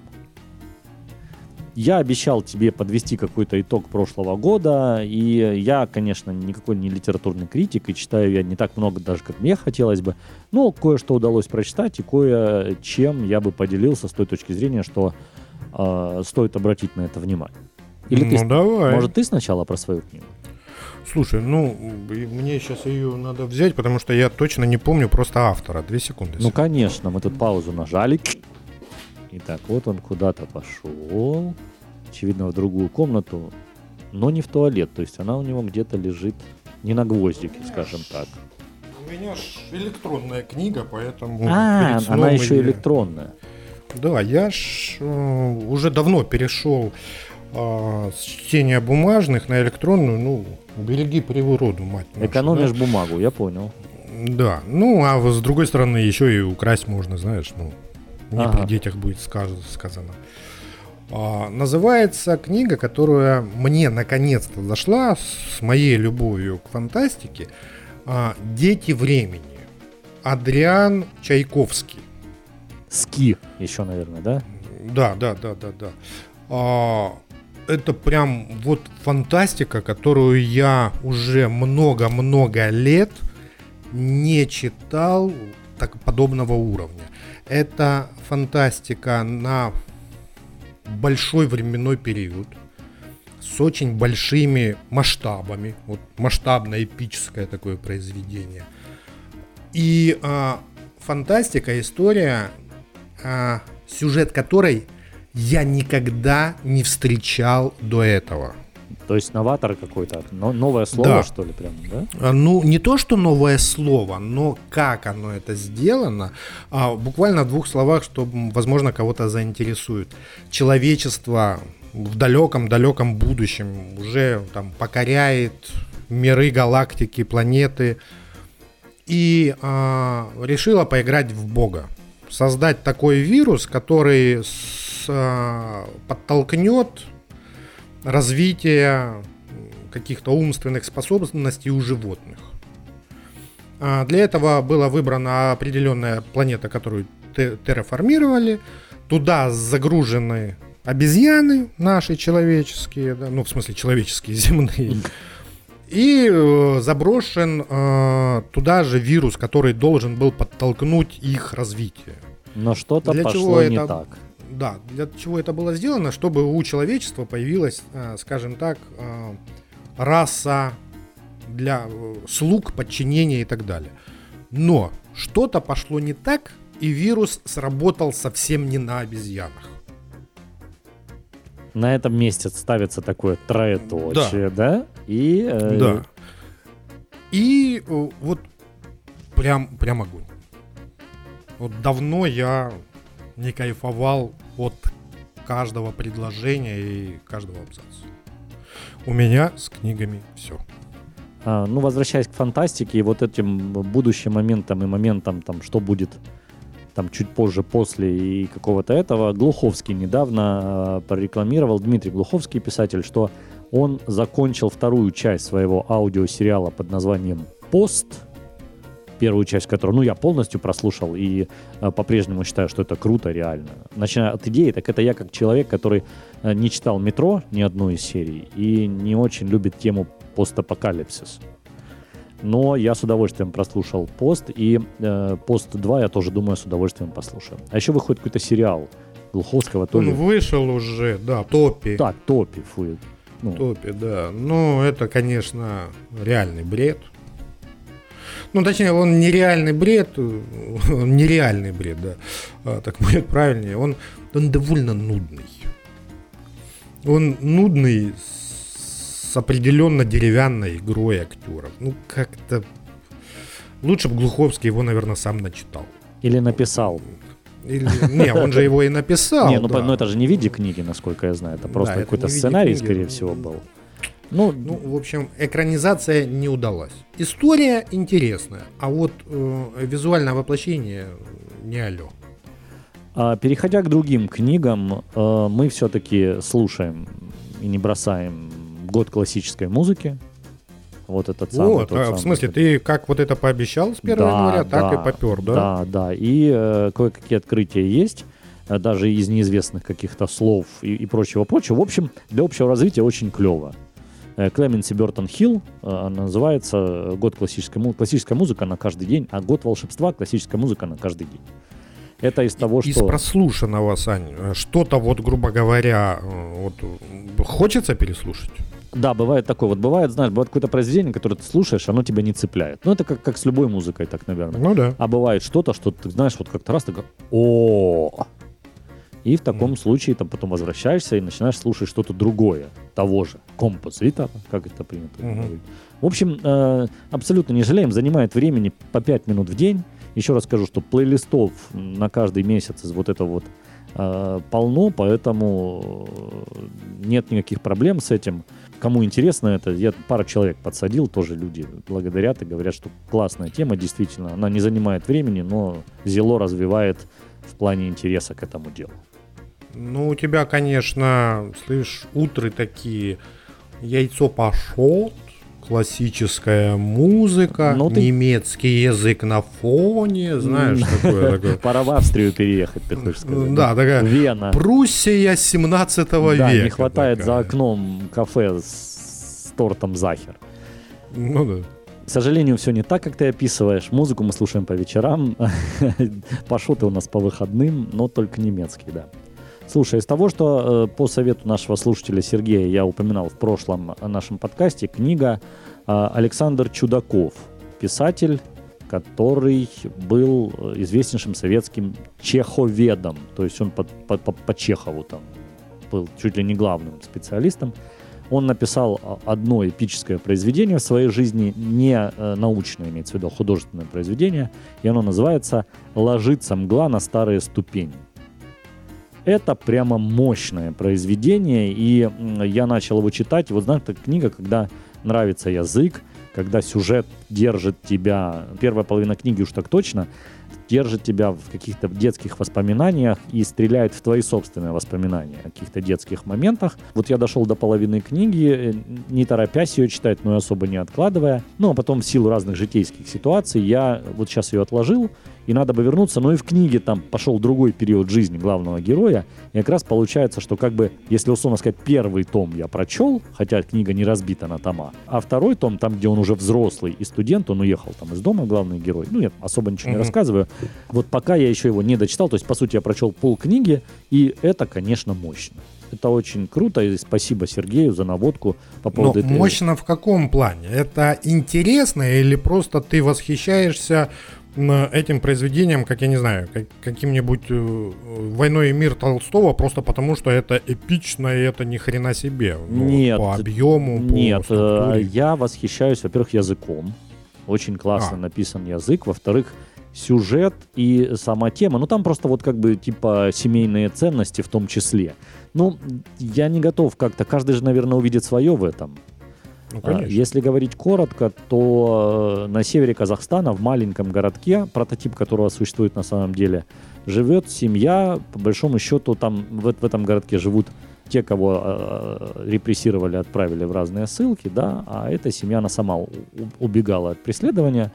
Я обещал тебе подвести какой-то итог прошлого года, и я, конечно, никакой не литературный критик, и читаю я не так много даже, как мне хотелось бы, но кое-что удалось прочитать, и кое-чем я бы поделился с той точки зрения, что стоит обратить на это внимание. Или ну, ты, давай. Может, ты сначала про свою книгу? Слушай, ну, мне сейчас ее надо взять, потому что я точно не помню просто автора. 2 секунды. Ну, конечно, мы тут паузу нажали. Итак, вот он куда-то пошел. Очевидно, в другую комнату, но не в туалет. То есть она у него где-то лежит не на гвоздике, скажем так. У меня же электронная книга, поэтому... А, она еще электронная. Да, я ж уже давно перешел... с чтения бумажных на электронную, ну, береги природу, мать нашу. Экономишь бумагу, я понял. Да, ну, а с другой стороны, еще и украсть можно, знаешь, ну, не при детях будет сказано. Называется книга, которая мне наконец-то зашла с моей любовью к фантастике, «Дети времени». Адриан Чайковский. «Ски» еще, наверное, да? Да. Это прям вот фантастика, которую я уже много-много лет не читал так подобного уровня. Это фантастика на большой временной период с очень большими масштабами. Вот масштабное эпическое такое произведение. И фантастика, история, сюжет которой я никогда не встречал до этого. То есть новатор какой-то, новое слово, да. Что ли, прям, да? Ну, не то, что новое слово, но как оно это сделано, буквально в 2 словах, что, возможно, кого-то заинтересует. Человечество в далеком-далеком будущем уже там покоряет миры, галактики, планеты и решило поиграть в Бога. Создать такой вирус, который подтолкнет развитие каких-то умственных способностей у животных. Для этого была выбрана определенная планета, которую терраформировали. Туда загружены обезьяны наши человеческие, да, ну в смысле человеческие земные. И заброшен туда же вирус, который должен был подтолкнуть их развитие. Но что-то пошло не так. Да, для чего это было сделано? Чтобы у человечества появилась, скажем так, раса для слуг, подчинения и так далее. Но что-то пошло не так, и вирус сработал совсем не на обезьянах. На этом месте ставится такое троеточие, да? И, да. И вот прям огонь. Вот давно я не кайфовал от каждого предложения и каждого абзаца. У меня с книгами все. Ну, возвращаясь к фантастике и вот этим будущим моментам и моментам, там, что будет там чуть позже, после и какого-то этого, Глуховский недавно прорекламировал, Дмитрий Глуховский, писатель, что он закончил 2-ю часть своего аудиосериала под названием «Пост», 1-ю часть которого, ну, я полностью прослушал и по-прежнему считаю, что это круто реально. Начиная от идеи, так это я как человек, который не читал «Метро» ни одну из серий и не очень любит тему постапокалипсис. Но я с удовольствием прослушал «Пост», и «Пост 2» я тоже, думаю, с удовольствием послушаю. А еще выходит какой-то сериал Глуховского. То ли... Он вышел уже, да, «Топи». Да, «Топи», фу. Ну. «Топи», да. Ну, это, конечно, реальный бред. Ну, точнее, он нереальный бред, да, так будет правильнее. Он довольно нудный. Он нудный с определенно деревянной игрой актеров. Ну, как-то Лучше бы Глуховский его, наверное, сам начитал. Или написал. Не, он же его и написал. Не, ну это же не в виде книги, насколько я знаю. Это просто какой-то сценарий, скорее всего, был. Ну, в общем, экранизация не удалась. История интересная, а вот визуальное воплощение не алё. Переходя к другим книгам, мы все-таки слушаем и не бросаем «Год классической музыки». Вот этот самый. Вот, в смысле, ты как вот это пообещал с 1 января, так и попер, да? Да. И кое-какие открытия есть, даже из неизвестных каких-то слов и прочего-прочего. В общем, для общего развития очень клево. Клеменси Бёртон Хилл называется «Год классической музыки на каждый день», а «Год волшебства. Классическая музыка на каждый день». Это из того, что... Из прослушанного, Сань, что-то вот, грубо говоря, вот, хочется переслушать? Да, бывает такое. Вот бывает, знаешь, бывает какое-то произведение, которое ты слушаешь, оно тебя не цепляет. Ну, это как с любой музыкой, так, наверное. Ну, да. А бывает что-то, что ты, знаешь, вот как-то раз ты говоришь «О-о-о!» И в таком случае там потом возвращаешься и начинаешь слушать что-то другое, того же композитора, как это принято говорить. В общем, абсолютно не жалеем, занимает времени по 5 минут в день. Еще раз скажу, что плейлистов на каждый месяц из вот этого вот полно, поэтому нет никаких проблем с этим. Кому интересно это, я пару человек подсадил, тоже люди благодарят и говорят, что классная тема, действительно, она не занимает времени, но зело развивает в плане интереса к этому делу. Ну, у тебя, конечно, слышь, утры такие, яйцо пошел, классическая музыка, ну, ты... немецкий язык на фоне, знаешь, такое. Пора в Австрию переехать, ты хочешь сказать. Да, такая Вена. Пруссия 17 века. Не хватает за окном кафе с тортом Захер. Ну да. К сожалению, все не так, как ты описываешь. Музыку мы слушаем по вечерам. Пашоты у нас по выходным, но только немецкие, да. Слушай, из того, что по совету нашего слушателя Сергея я упоминал в прошлом нашем подкасте, книга Александр Чудаков, писатель, который был известнейшим советским чеховедом. То есть он по Чехову там был чуть ли не главным специалистом. Он написал одно эпическое произведение в своей жизни, не научное, имеется в виду, художественное произведение, и оно называется «Ложится мгла на старые ступени». Это прямо мощное произведение, и я начал его читать. И вот, знаешь, эта книга, когда нравится язык, когда сюжет держит тебя, первая половина книги уж так точно, держит тебя в каких-то детских воспоминаниях и стреляет в твои собственные воспоминания о каких-то детских моментах. Вот я дошел до половины книги, не торопясь ее читать, но и особо не откладывая. Ну, а потом в силу разных житейских ситуаций я вот сейчас ее отложил, и надо бы вернуться, но и в книге там пошел другой период жизни главного героя, и как раз получается, что как бы, если условно сказать, первый том я прочел, хотя книга не разбита на тома, а второй том, там, где он уже взрослый и студент, он уехал там из дома, главный герой, ну, я особо ничего не рассказываю, вот пока я еще его не дочитал, то есть, по сути, я прочел полкниги, и это, конечно, мощно. Это очень круто, и спасибо Сергею за наводку по поводу этого. Мощно в каком плане? Это интересно или просто ты восхищаешься этим произведением, как, я не знаю, каким-нибудь «Войной и мир» Толстого, просто потому что это эпично, и это ни хрена себе? Ну, нет, по объему, по структуре. Я восхищаюсь, во-первых, языком. Очень классно написан язык. Во-вторых, сюжет и сама тема. Ну, там просто вот как бы типа семейные ценности в том числе. Ну, я не готов как-то. Каждый же, наверное, увидит свое в этом. Ну, если говорить коротко, то на севере Казахстана, в маленьком городке, прототип которого существует на самом деле, живет семья. По большому счету, там в этом городке живут те, кого репрессировали, отправили в разные ссылки, да, а эта семья, она сама убегала от преследования.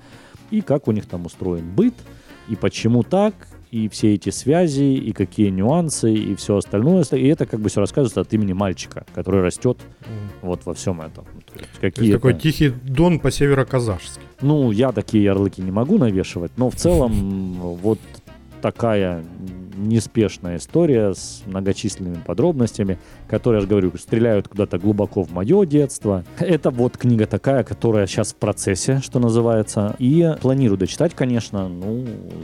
И как у них там устроен быт, и почему так, и все эти связи, и какие нюансы, и все остальное. И это как бы все рассказывается от имени мальчика, который растет вот во всем этом. То есть такой тихий Дон по-североказахски. Ну, я такие ярлыки не могу навешивать, но в целом вот такая неспешная история с многочисленными подробностями, которые, я же говорю, стреляют куда-то глубоко в мое детство. Это вот книга такая, которая сейчас в процессе, что называется. И планирую дочитать, конечно,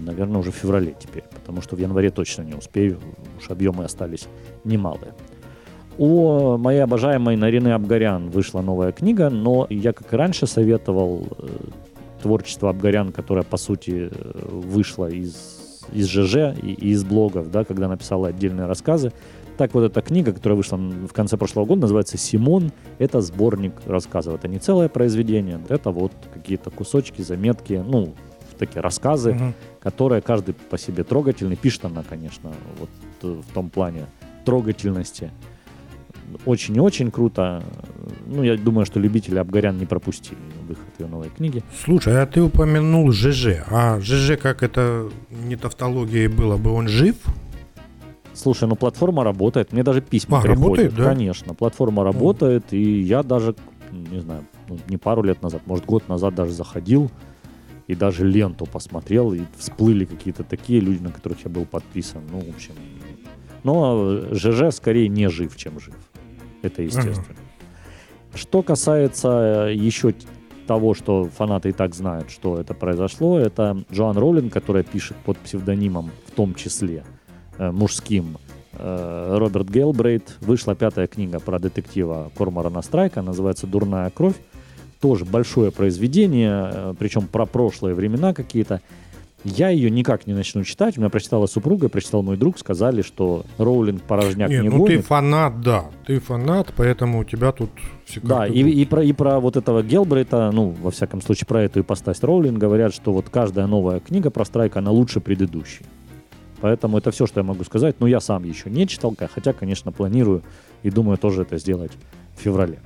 наверное, уже в феврале теперь, потому что в январе точно не успею, уж объемы остались немалые. У моей обожаемой Нарины Абгарян вышла новая книга, но я, как и раньше, советовал творчество Абгарян, которое, по сути, вышло из ЖЖ и из блогов, да, когда написала отдельные рассказы. Так вот, эта книга, которая вышла в конце прошлого года, называется «Симон». Это сборник рассказов. Это не целое произведение, это вот какие-то кусочки, заметки, ну, такие рассказы, которые каждый по себе трогательный. Пишет она, конечно, вот в том плане трогательности. Очень-очень круто. Ну, я думаю, что любители Абгарян не пропустили выход ее новой книги. Слушай, а ты упомянул ЖЖ. А ЖЖ, как это не тавтологией было бы, он жив? Слушай, ну платформа работает. Мне даже письма приходят. Работает, да? Конечно, платформа работает. И я даже, не знаю, не пару лет назад, может, год назад даже заходил и даже ленту посмотрел. И всплыли какие-то такие люди, на которых я был подписан. Ну, в общем... Но ЖЖ скорее не жив, чем жив. Это естественно. Что касается еще того, что фанаты и так знают, что это произошло, это Джоан Роулинг, которая пишет под псевдонимом, в том числе мужским, Роберт Гейлбрейт. Вышла 5-я книга про детектива Корморана Страйка, называется «Дурная кровь». Тоже большое произведение, причем про прошлые времена какие-то. Я ее никак не начну читать. У меня прочитала супруга, прочитал мой друг, сказали, что Роулинг порожняк не гонит. Ну ты фанат, да. Ты фанат, поэтому у тебя тут все как-то... Да, и про вот этого Гелбрейта, ну, во всяком случае, про эту ипостась Роулинг, говорят, что вот каждая новая книга про Страйка, она лучше предыдущей. Поэтому это все, что я могу сказать. Но я сам еще не читал, хотя, конечно, планирую и думаю тоже это сделать в феврале.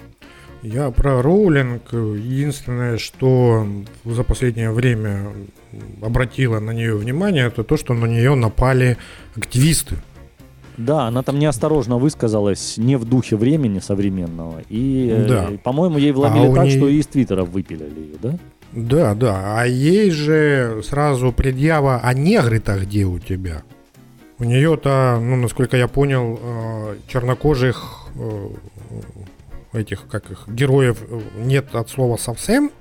Я про Роулинг. Единственное, что за последнее время обратила на нее внимание, это то, что на нее напали активисты. Да, она там неосторожно высказалась, не в духе времени современного. И, да. По-моему, ей вломили что и из Твиттера выпилили ее, да? Да, да. А ей же сразу предъява: а негры-то где у тебя? У нее-то, ну, насколько я понял, чернокожих... этих, как их, героев нет от слова совсем?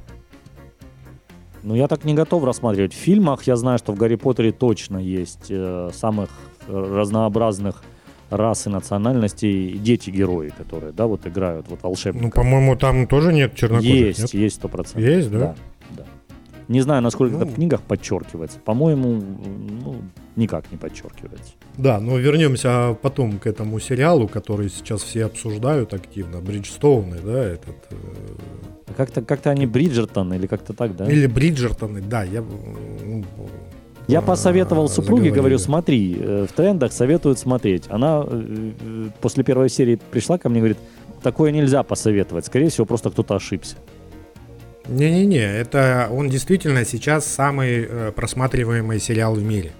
Ну, я так не готов рассматривать. В фильмах я знаю, что в «Гарри Поттере» точно есть самых разнообразных рас и национальностей дети-герои, которые, да, вот играют, вот волшебников. Ну, по-моему, там тоже нет чернокожих, нет? Есть 100%. Есть, да? Да. Не знаю, насколько это в книгах подчеркивается. По-моему, никак не подчеркивается. Да, но вернемся потом к этому сериалу, который сейчас все обсуждают активно. Бриджстоуны, да, этот... Как-то они Бриджертоны или как-то так, да? Или Бриджертоны, да. Я посоветовал супруге, говорю, смотри, в трендах советуют смотреть. Она после первой серии пришла ко мне и говорит, такое нельзя посоветовать, скорее всего, просто кто-то ошибся. Не-не-не, это он действительно сейчас самый просматриваемый сериал в мире.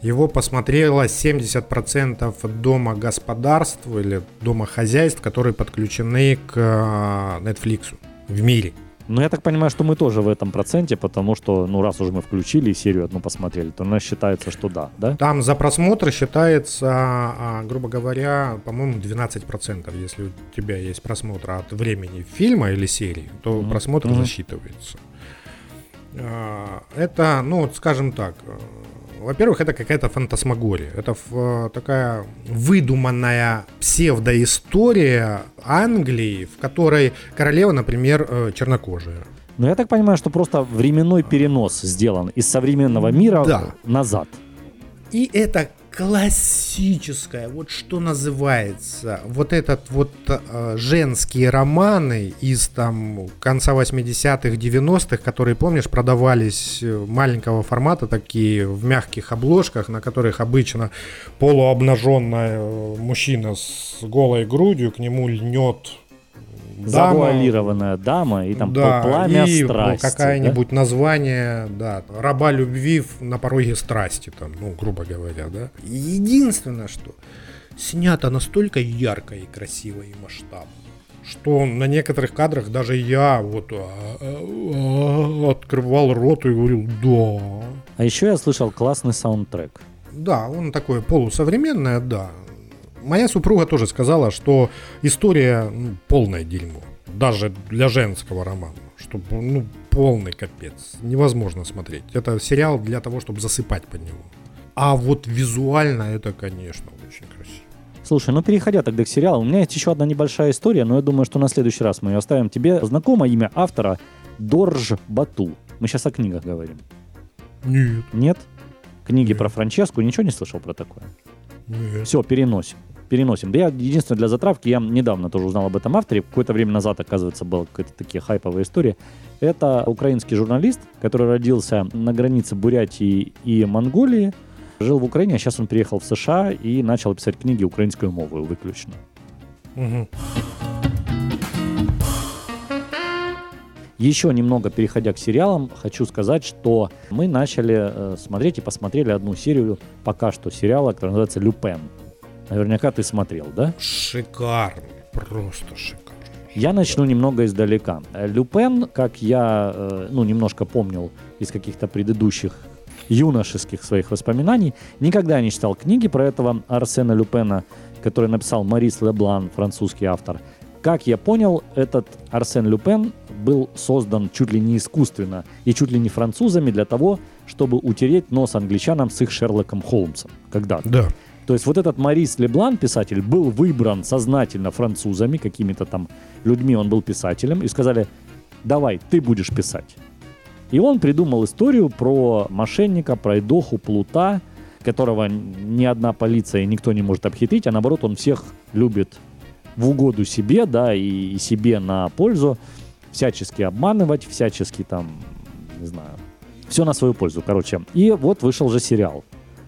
Его посмотрело 70% домогосподарств или домохозяйств, которые подключены к Netflix в мире. Ну, я так понимаю, что мы тоже в этом проценте, потому что, ну, раз уже мы включили и серию одну посмотрели, то у нас считается, что да? Там за просмотр считается, грубо говоря, по-моему, 12%, если у тебя есть просмотр от времени фильма или серии, то просмотр засчитывается. Это, ну, скажем так, во-первых, это какая-то фантасмагория. Это такая выдуманная псевдоистория Англии, в которой королева, например, чернокожая. Но я так понимаю, что просто временной перенос сделан из современного мира назад. И это классическое, вот что называется, вот этот вот женские романы из там конца 80-х, 90-х, которые, помнишь, продавались маленького формата, такие в мягких обложках, на которых обычно полуобнаженная мужчина с голой грудью, к нему льнет завуалированная дама и там пламя и страсти. Какое-нибудь название, раба любви на пороге страсти, там, ну, грубо говоря, да. Единственное, что снято настолько ярко и красиво и масштабно, что на некоторых кадрах даже я вот открывал рот и говорил «да». А еще я слышал классный саундтрек. Да, он такой полусовременный, да. Моя супруга тоже сказала, что история полное дерьмо. Даже для женского романа. Что, полный капец. Невозможно смотреть. Это сериал для того, чтобы засыпать под него. А вот визуально это, конечно, очень красиво. Слушай, переходя тогда к сериалу, у меня есть еще одна небольшая история, но я думаю, что на следующий раз мы ее оставим тебе. Знакомо имя автора Дорж Бату. Мы сейчас о книгах говорим. Нет. Нет? Книги про Франческу. Ничего не слышал про такое? Нет. Все, переносим. Переносим. Да я единственное для затравки, я недавно тоже узнал об этом авторе, какое-то время назад, оказывается, была какая-то такие хайповые истории. Это украинский журналист, который родился на границе Бурятии и Монголии, жил в Украине, а сейчас он переехал в США и начал писать книги украинской мовой выключно. Угу. Еще немного переходя к сериалам, хочу сказать, что мы начали смотреть и посмотрели одну серию пока что сериала, который называется «Люпен». Наверняка ты смотрел, да? Шикарно, просто шикарно. Я начну немного издалека. Люпен, как я, немножко помнил из каких-то предыдущих юношеских своих воспоминаний, никогда не читал книги про этого Арсена Люпена, который написал Морис Леблан, французский автор. Как я понял, этот Арсен Люпен был создан чуть ли не искусственно и чуть ли не французами для того, чтобы утереть нос англичанам с их Шерлоком Холмсом когда-то. Да. То есть вот этот Морис Леблан, писатель, был выбран сознательно французами, какими-то там людьми, он был писателем, и сказали, давай, ты будешь писать. И он придумал историю про мошенника, про идоху, плута, которого ни одна полиция, никто не может обхитрить, а наоборот, он всех любит в угоду себе, да, и себе на пользу, всячески обманывать, всячески там, не знаю, все на свою пользу, короче. И вот вышел же сериал.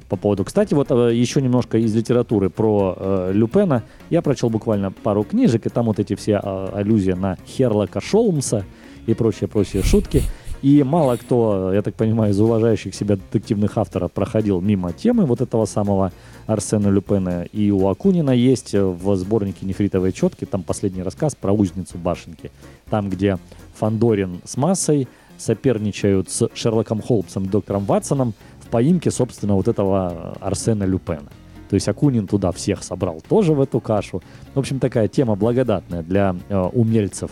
По поводу. Кстати, вот еще немножко из литературы про Люпена. Я прочел буквально пару книжек, и там вот эти все аллюзии на Шерлока Холмса и прочие-прочие шутки. И мало кто, я так понимаю, из уважающих себя детективных авторов проходил мимо темы вот этого самого Арсена Люпена. И у Акунина есть в сборнике «Нефритовые четки» там последний рассказ про узницу башенки. Там, где Фандорин с массой соперничают с Шерлоком Холмсом и доктором Ватсоном, поимки, собственно, вот этого Арсена Люпена. То есть Акунин туда всех собрал тоже в эту кашу. В общем, такая тема благодатная для умельцев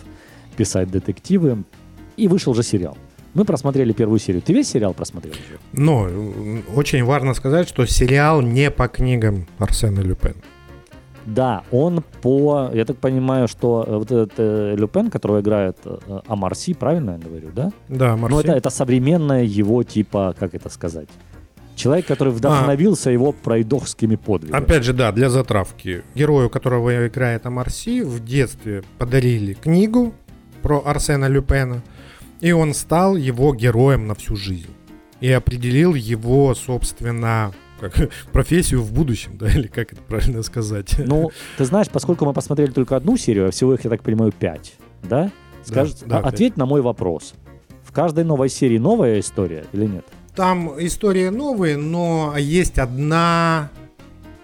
писать детективы. И вышел же сериал. Мы просмотрели первую серию. Ты весь сериал просмотрел? Ну, очень важно сказать, что сериал не по книгам Арсена Люпена. Да, он по... Я так понимаю, что вот этот Люпен, которого играет Амарси, правильно я говорю, да? Да, Амарси. Ну, это современное его, типа, как это сказать... Человек, который вдохновился его пройдохскими подвигами. Опять же, да, для затравки. Герою, которого играет Амарси, в детстве подарили книгу про Арсена Люпена, и он стал его героем на всю жизнь. И определил его, собственно... Как профессию в будущем, да, или как это правильно сказать? Ну, ты знаешь, поскольку мы посмотрели только одну серию, а всего их, я так понимаю, 5, да? Ответь на мой вопрос. В каждой новой серии новая история или нет? Там истории новые, но есть одна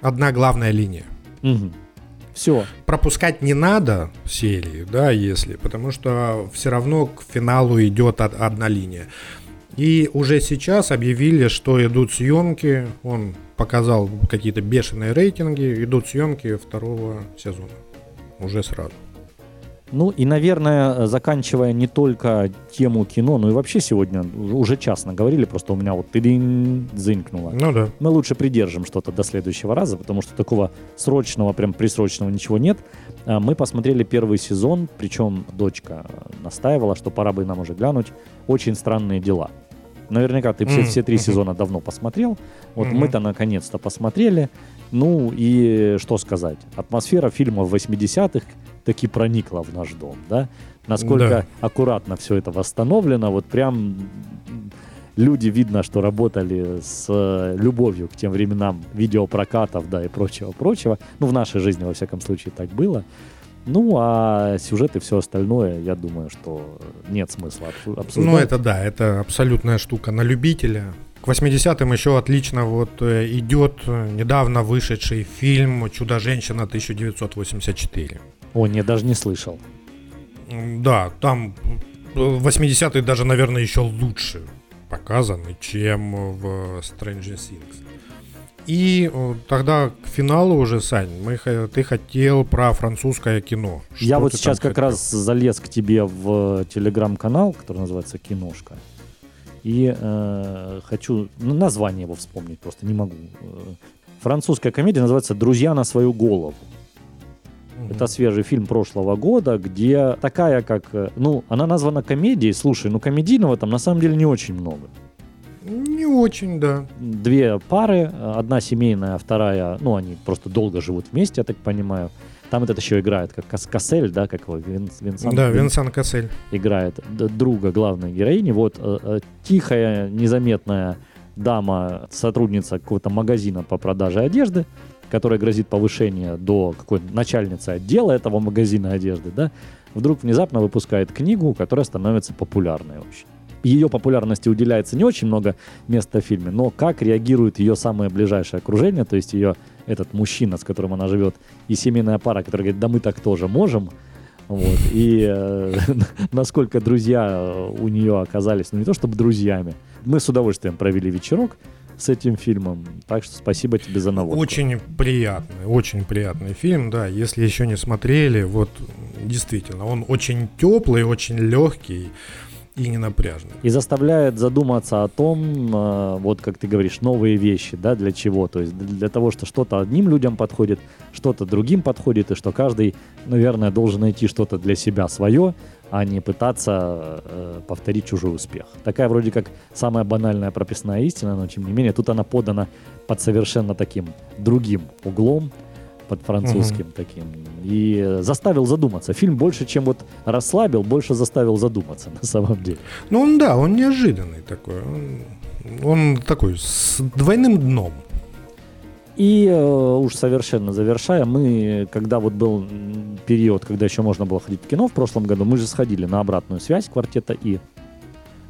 главная линия. Угу. Все. Пропускать не надо серии, да, потому что все равно к финалу идет одна линия. И уже сейчас объявили, что идут съемки, он показал какие-то бешеные рейтинги, идут съемки 2-го сезона, уже сразу. Ну и, наверное, заканчивая не только тему кино, но и вообще сегодня уже час наговорили, просто у меня вот зынькнуло. Ну да. Мы лучше придержим что-то до следующего раза, потому что такого срочного, прям присрочного ничего нет. Мы посмотрели первый сезон, причем дочка настаивала, что пора бы нам уже глянуть. «Очень странные дела». Наверняка ты все 3 сезона давно посмотрел. Вот мы-то наконец-то посмотрели. Ну и что сказать? Атмосфера фильмов 80-х таки проникла в наш дом, да? Насколько аккуратно все это восстановлено. Вот прям люди, видно, что работали с любовью к тем временам видеопрокатов, да, и прочего-прочего. Ну, в нашей жизни, во всяком случае, так было. Ну, а сюжет и все остальное, я думаю, что нет смысла обсуждать. Ну, это да, это абсолютная штука на любителя. К 80-м еще отлично вот идет недавно вышедший фильм «Чудо-женщина» 1984. О, не, даже не слышал. Да, там 80-е даже, наверное, еще лучше показаны, чем в Stranger Things. И тогда к финалу уже, Сань, ты хотел про французское кино. Я вот сейчас как раз залез к тебе в телеграм-канал, который называется «Киношка», и хочу название его вспомнить, просто не могу. Французская комедия называется «Друзья на свою голову». Mm-hmm. Это свежий фильм прошлого года, где такая как... Ну, она названа комедией. Слушай, ну комедийного там на самом деле не очень много. Не очень, да. Две пары, одна семейная, вторая... Ну, они просто долго живут вместе, я так понимаю. Там этот еще играет, как Кассель, да, как его, Винсан. Да, Винсан Кассель. Играет друга главной героини. Вот тихая, незаметная дама, сотрудница какого-то магазина по продаже одежды, которая грозит повышение до какой-то начальницы отдела этого магазина одежды, да, вдруг внезапно выпускает книгу, которая становится популярной очень. Ее популярности уделяется не очень много места в фильме, но как реагирует ее самое ближайшее окружение, то есть ее этот мужчина, с которым она живет, и семейная пара, которая говорит, да мы так тоже можем, вот, и насколько друзья у нее оказались, ну не то чтобы друзьями. Мы с удовольствием провели вечерок с этим фильмом, так что спасибо тебе за наводку. Очень приятный фильм, да, если еще не смотрели, вот действительно, он очень теплый, очень легкий. И не напряжно. И заставляет задуматься о том, вот как ты говоришь, новые вещи, да, для чего. То есть для того, что что-то одним людям подходит, что-то другим подходит, и что каждый, наверное, должен найти что-то для себя свое, а не пытаться повторить чужой успех. Такая вроде как самая банальная прописная истина, но тем не менее тут она подана под совершенно таким другим углом, под французским таким, и заставил задуматься. Фильм больше, чем вот расслабил, больше заставил задуматься на самом деле. Ну, он, да, он неожиданный такой. Он такой с двойным дном. И уж совершенно завершая, мы, когда вот был период, когда еще можно было ходить в кино в прошлом году, мы же сходили на обратную связь «Квартета И».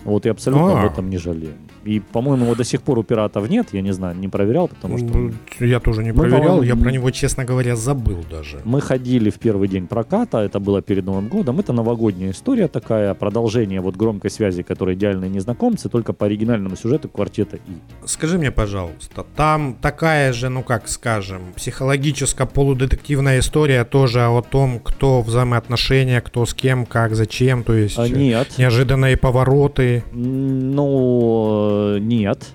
Вот я абсолютно об этом не жалею. И, по-моему, его до сих пор у «Пиратов» нет. Я не знаю, не проверял, потому что... Я тоже не проверял. Я про него, честно говоря, забыл даже. Мы ходили в первый день проката. Это было перед Новым годом. Это новогодняя история такая. Продолжение вот громкой связи, которая «Идеальные незнакомцы», только по оригинальному сюжету «Квартета И». Скажи мне, пожалуйста, там такая же, ну как скажем, психологическо-полудетективная история тоже о том, кто взаимоотношения, кто с кем, как, зачем. То есть неожиданные повороты. Ну, нет.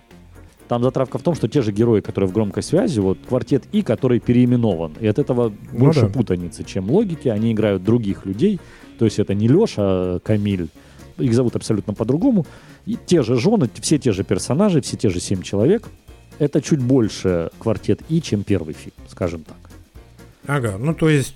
Там затравка в том, что те же герои, которые в громкой связи, вот «Квартет И», который переименован. И от этого больше путаницы, чем логики. Они играют других людей. То есть это не Леша, а Камиль. Их зовут абсолютно по-другому. И те же жены, все те же персонажи, все те же 7 человек. Это чуть больше «Квартет И», чем первый фильм, скажем так. Ага, ну то есть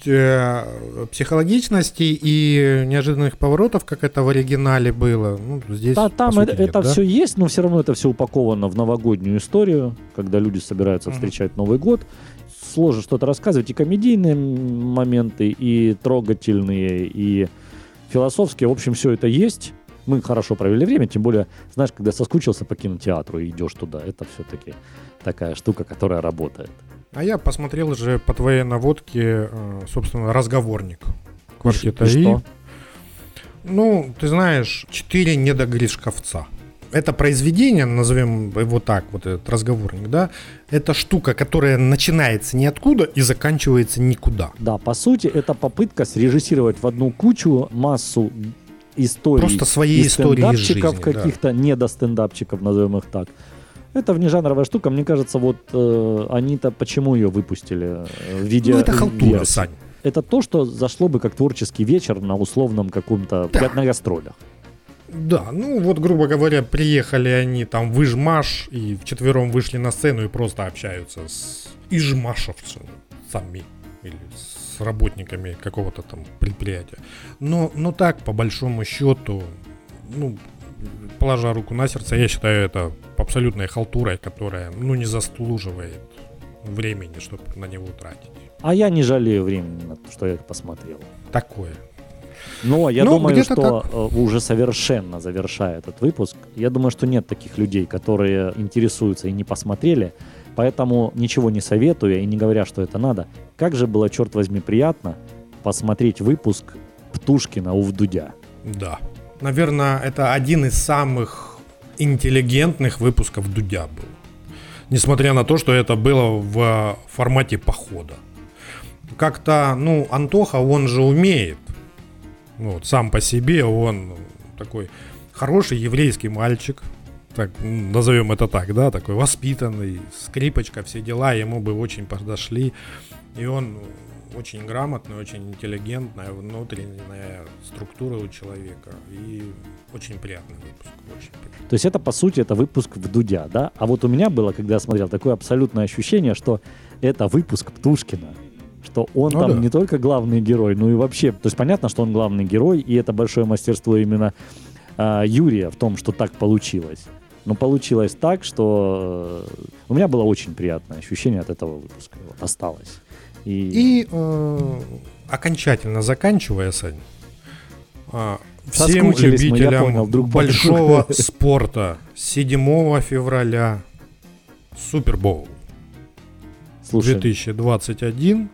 психологичности и неожиданных поворотов, как это в оригинале было, ну, здесь, да, там это все есть, но все равно это все упаковано в новогоднюю историю, когда люди собираются встречать Новый год. Сложно что-то рассказывать, и комедийные моменты, и трогательные, и философские. В общем, все это есть. Мы хорошо провели время, тем более, знаешь, когда соскучился по кинотеатру и идешь туда, это все-таки такая штука, которая работает. А я посмотрел же по твоей наводке, собственно, «Разговорник» «Квартета И». Ну, ты знаешь, 4 недогришковца. Это произведение, назовем его так, вот этот «Разговорник», да? Это штука, которая начинается ниоткуда и заканчивается никуда. Да, по сути, это попытка срежиссировать в одну кучу массу историй. Просто своей истории из жизни. Каких-то недостендапчиков, назовем их так. Это внежанровая штука, мне кажется, вот они-то почему ее выпустили в виде... Ну это халтура, Сань. Это то, что зашло бы как творческий вечер на условном каком-то... Да. На гастролях. Да, ну вот, грубо говоря, приехали они там в Ижмаш и вчетвером вышли на сцену и просто общаются с ижмашевцами или с работниками какого-то там предприятия. Но так, по большому счету, ну... Положа руку на сердце, я считаю это абсолютной халтурой, которая, ну, не заслуживает времени, чтобы на него тратить. А я не жалею времени на то, что я это посмотрел. Такое. Но я думаю, что так. Уже совершенно завершая этот выпуск, я думаю, что нет таких людей, которые интересуются и не посмотрели, поэтому ничего не советуя и не говоря, что это надо, как же было, черт возьми, приятно посмотреть выпуск Птушкина у Дудя. Да. Наверное, это один из самых интеллигентных выпусков Дудя был. Несмотря на то, что это было в формате похода. Как-то, ну, Антоха, он же умеет. Вот, сам по себе он такой хороший еврейский мальчик. Так, назовем это так, да, такой воспитанный, скрипочка, все дела, ему бы очень подошли. И он очень грамотная, очень интеллигентная внутренняя структура у человека. И очень приятный выпуск. Очень приятный. То есть это, по сути, это выпуск в Дудя, да? А вот у меня было, когда я смотрел, такое абсолютное ощущение, что это выпуск Птушкина. Что он там не только главный герой, но и вообще... То есть понятно, что он главный герой, и это большое мастерство именно Юрия в том, что так получилось. Но получилось так, что у меня было очень приятное ощущение от этого выпуска. Вот, осталось. И окончательно заканчивая, Сань, всем любителям большого спорта 7 февраля Супербоул 2021,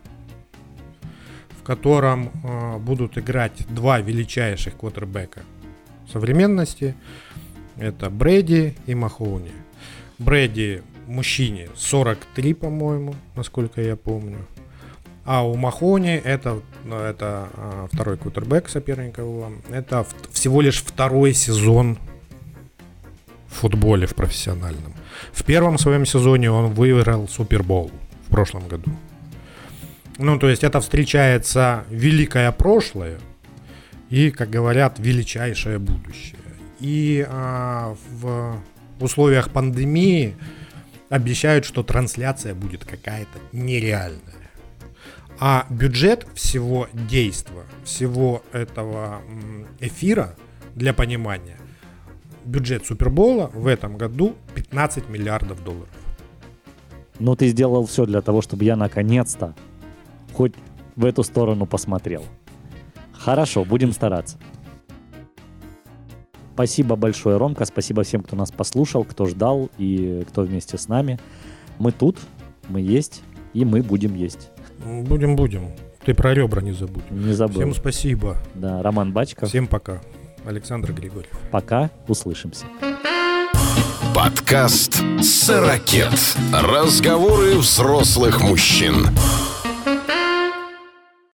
в котором будут играть два величайших квотербека современности. Это Брэди и Махоуни. Брэди мужчине 43, по-моему, насколько я помню. А у Махоуни это второй квотербек соперника его. Это всего лишь второй сезон в футболе в профессиональном. В первом своем сезоне он выиграл Супербоул в прошлом году. Ну, то есть это встречается великое прошлое и, как говорят, величайшее будущее. И в условиях пандемии обещают, что трансляция будет какая-то нереальная. А бюджет всего действа, всего этого эфира, для понимания, бюджет Супербоула в этом году $15 миллиардов. Ну, ты сделал все для того, чтобы я наконец-то хоть в эту сторону посмотрел. Хорошо, будем стараться. Спасибо большое, Ромка. Спасибо всем, кто нас послушал, кто ждал и кто вместе с нами. Мы тут, мы есть и мы будем есть. Будем. Ты про ребра не забудь. Не забыл. Всем спасибо. Да, Роман Бачков. Всем пока. Александр Григорьев. Пока. Услышимся. Подкаст «Сорокет». Разговоры взрослых мужчин.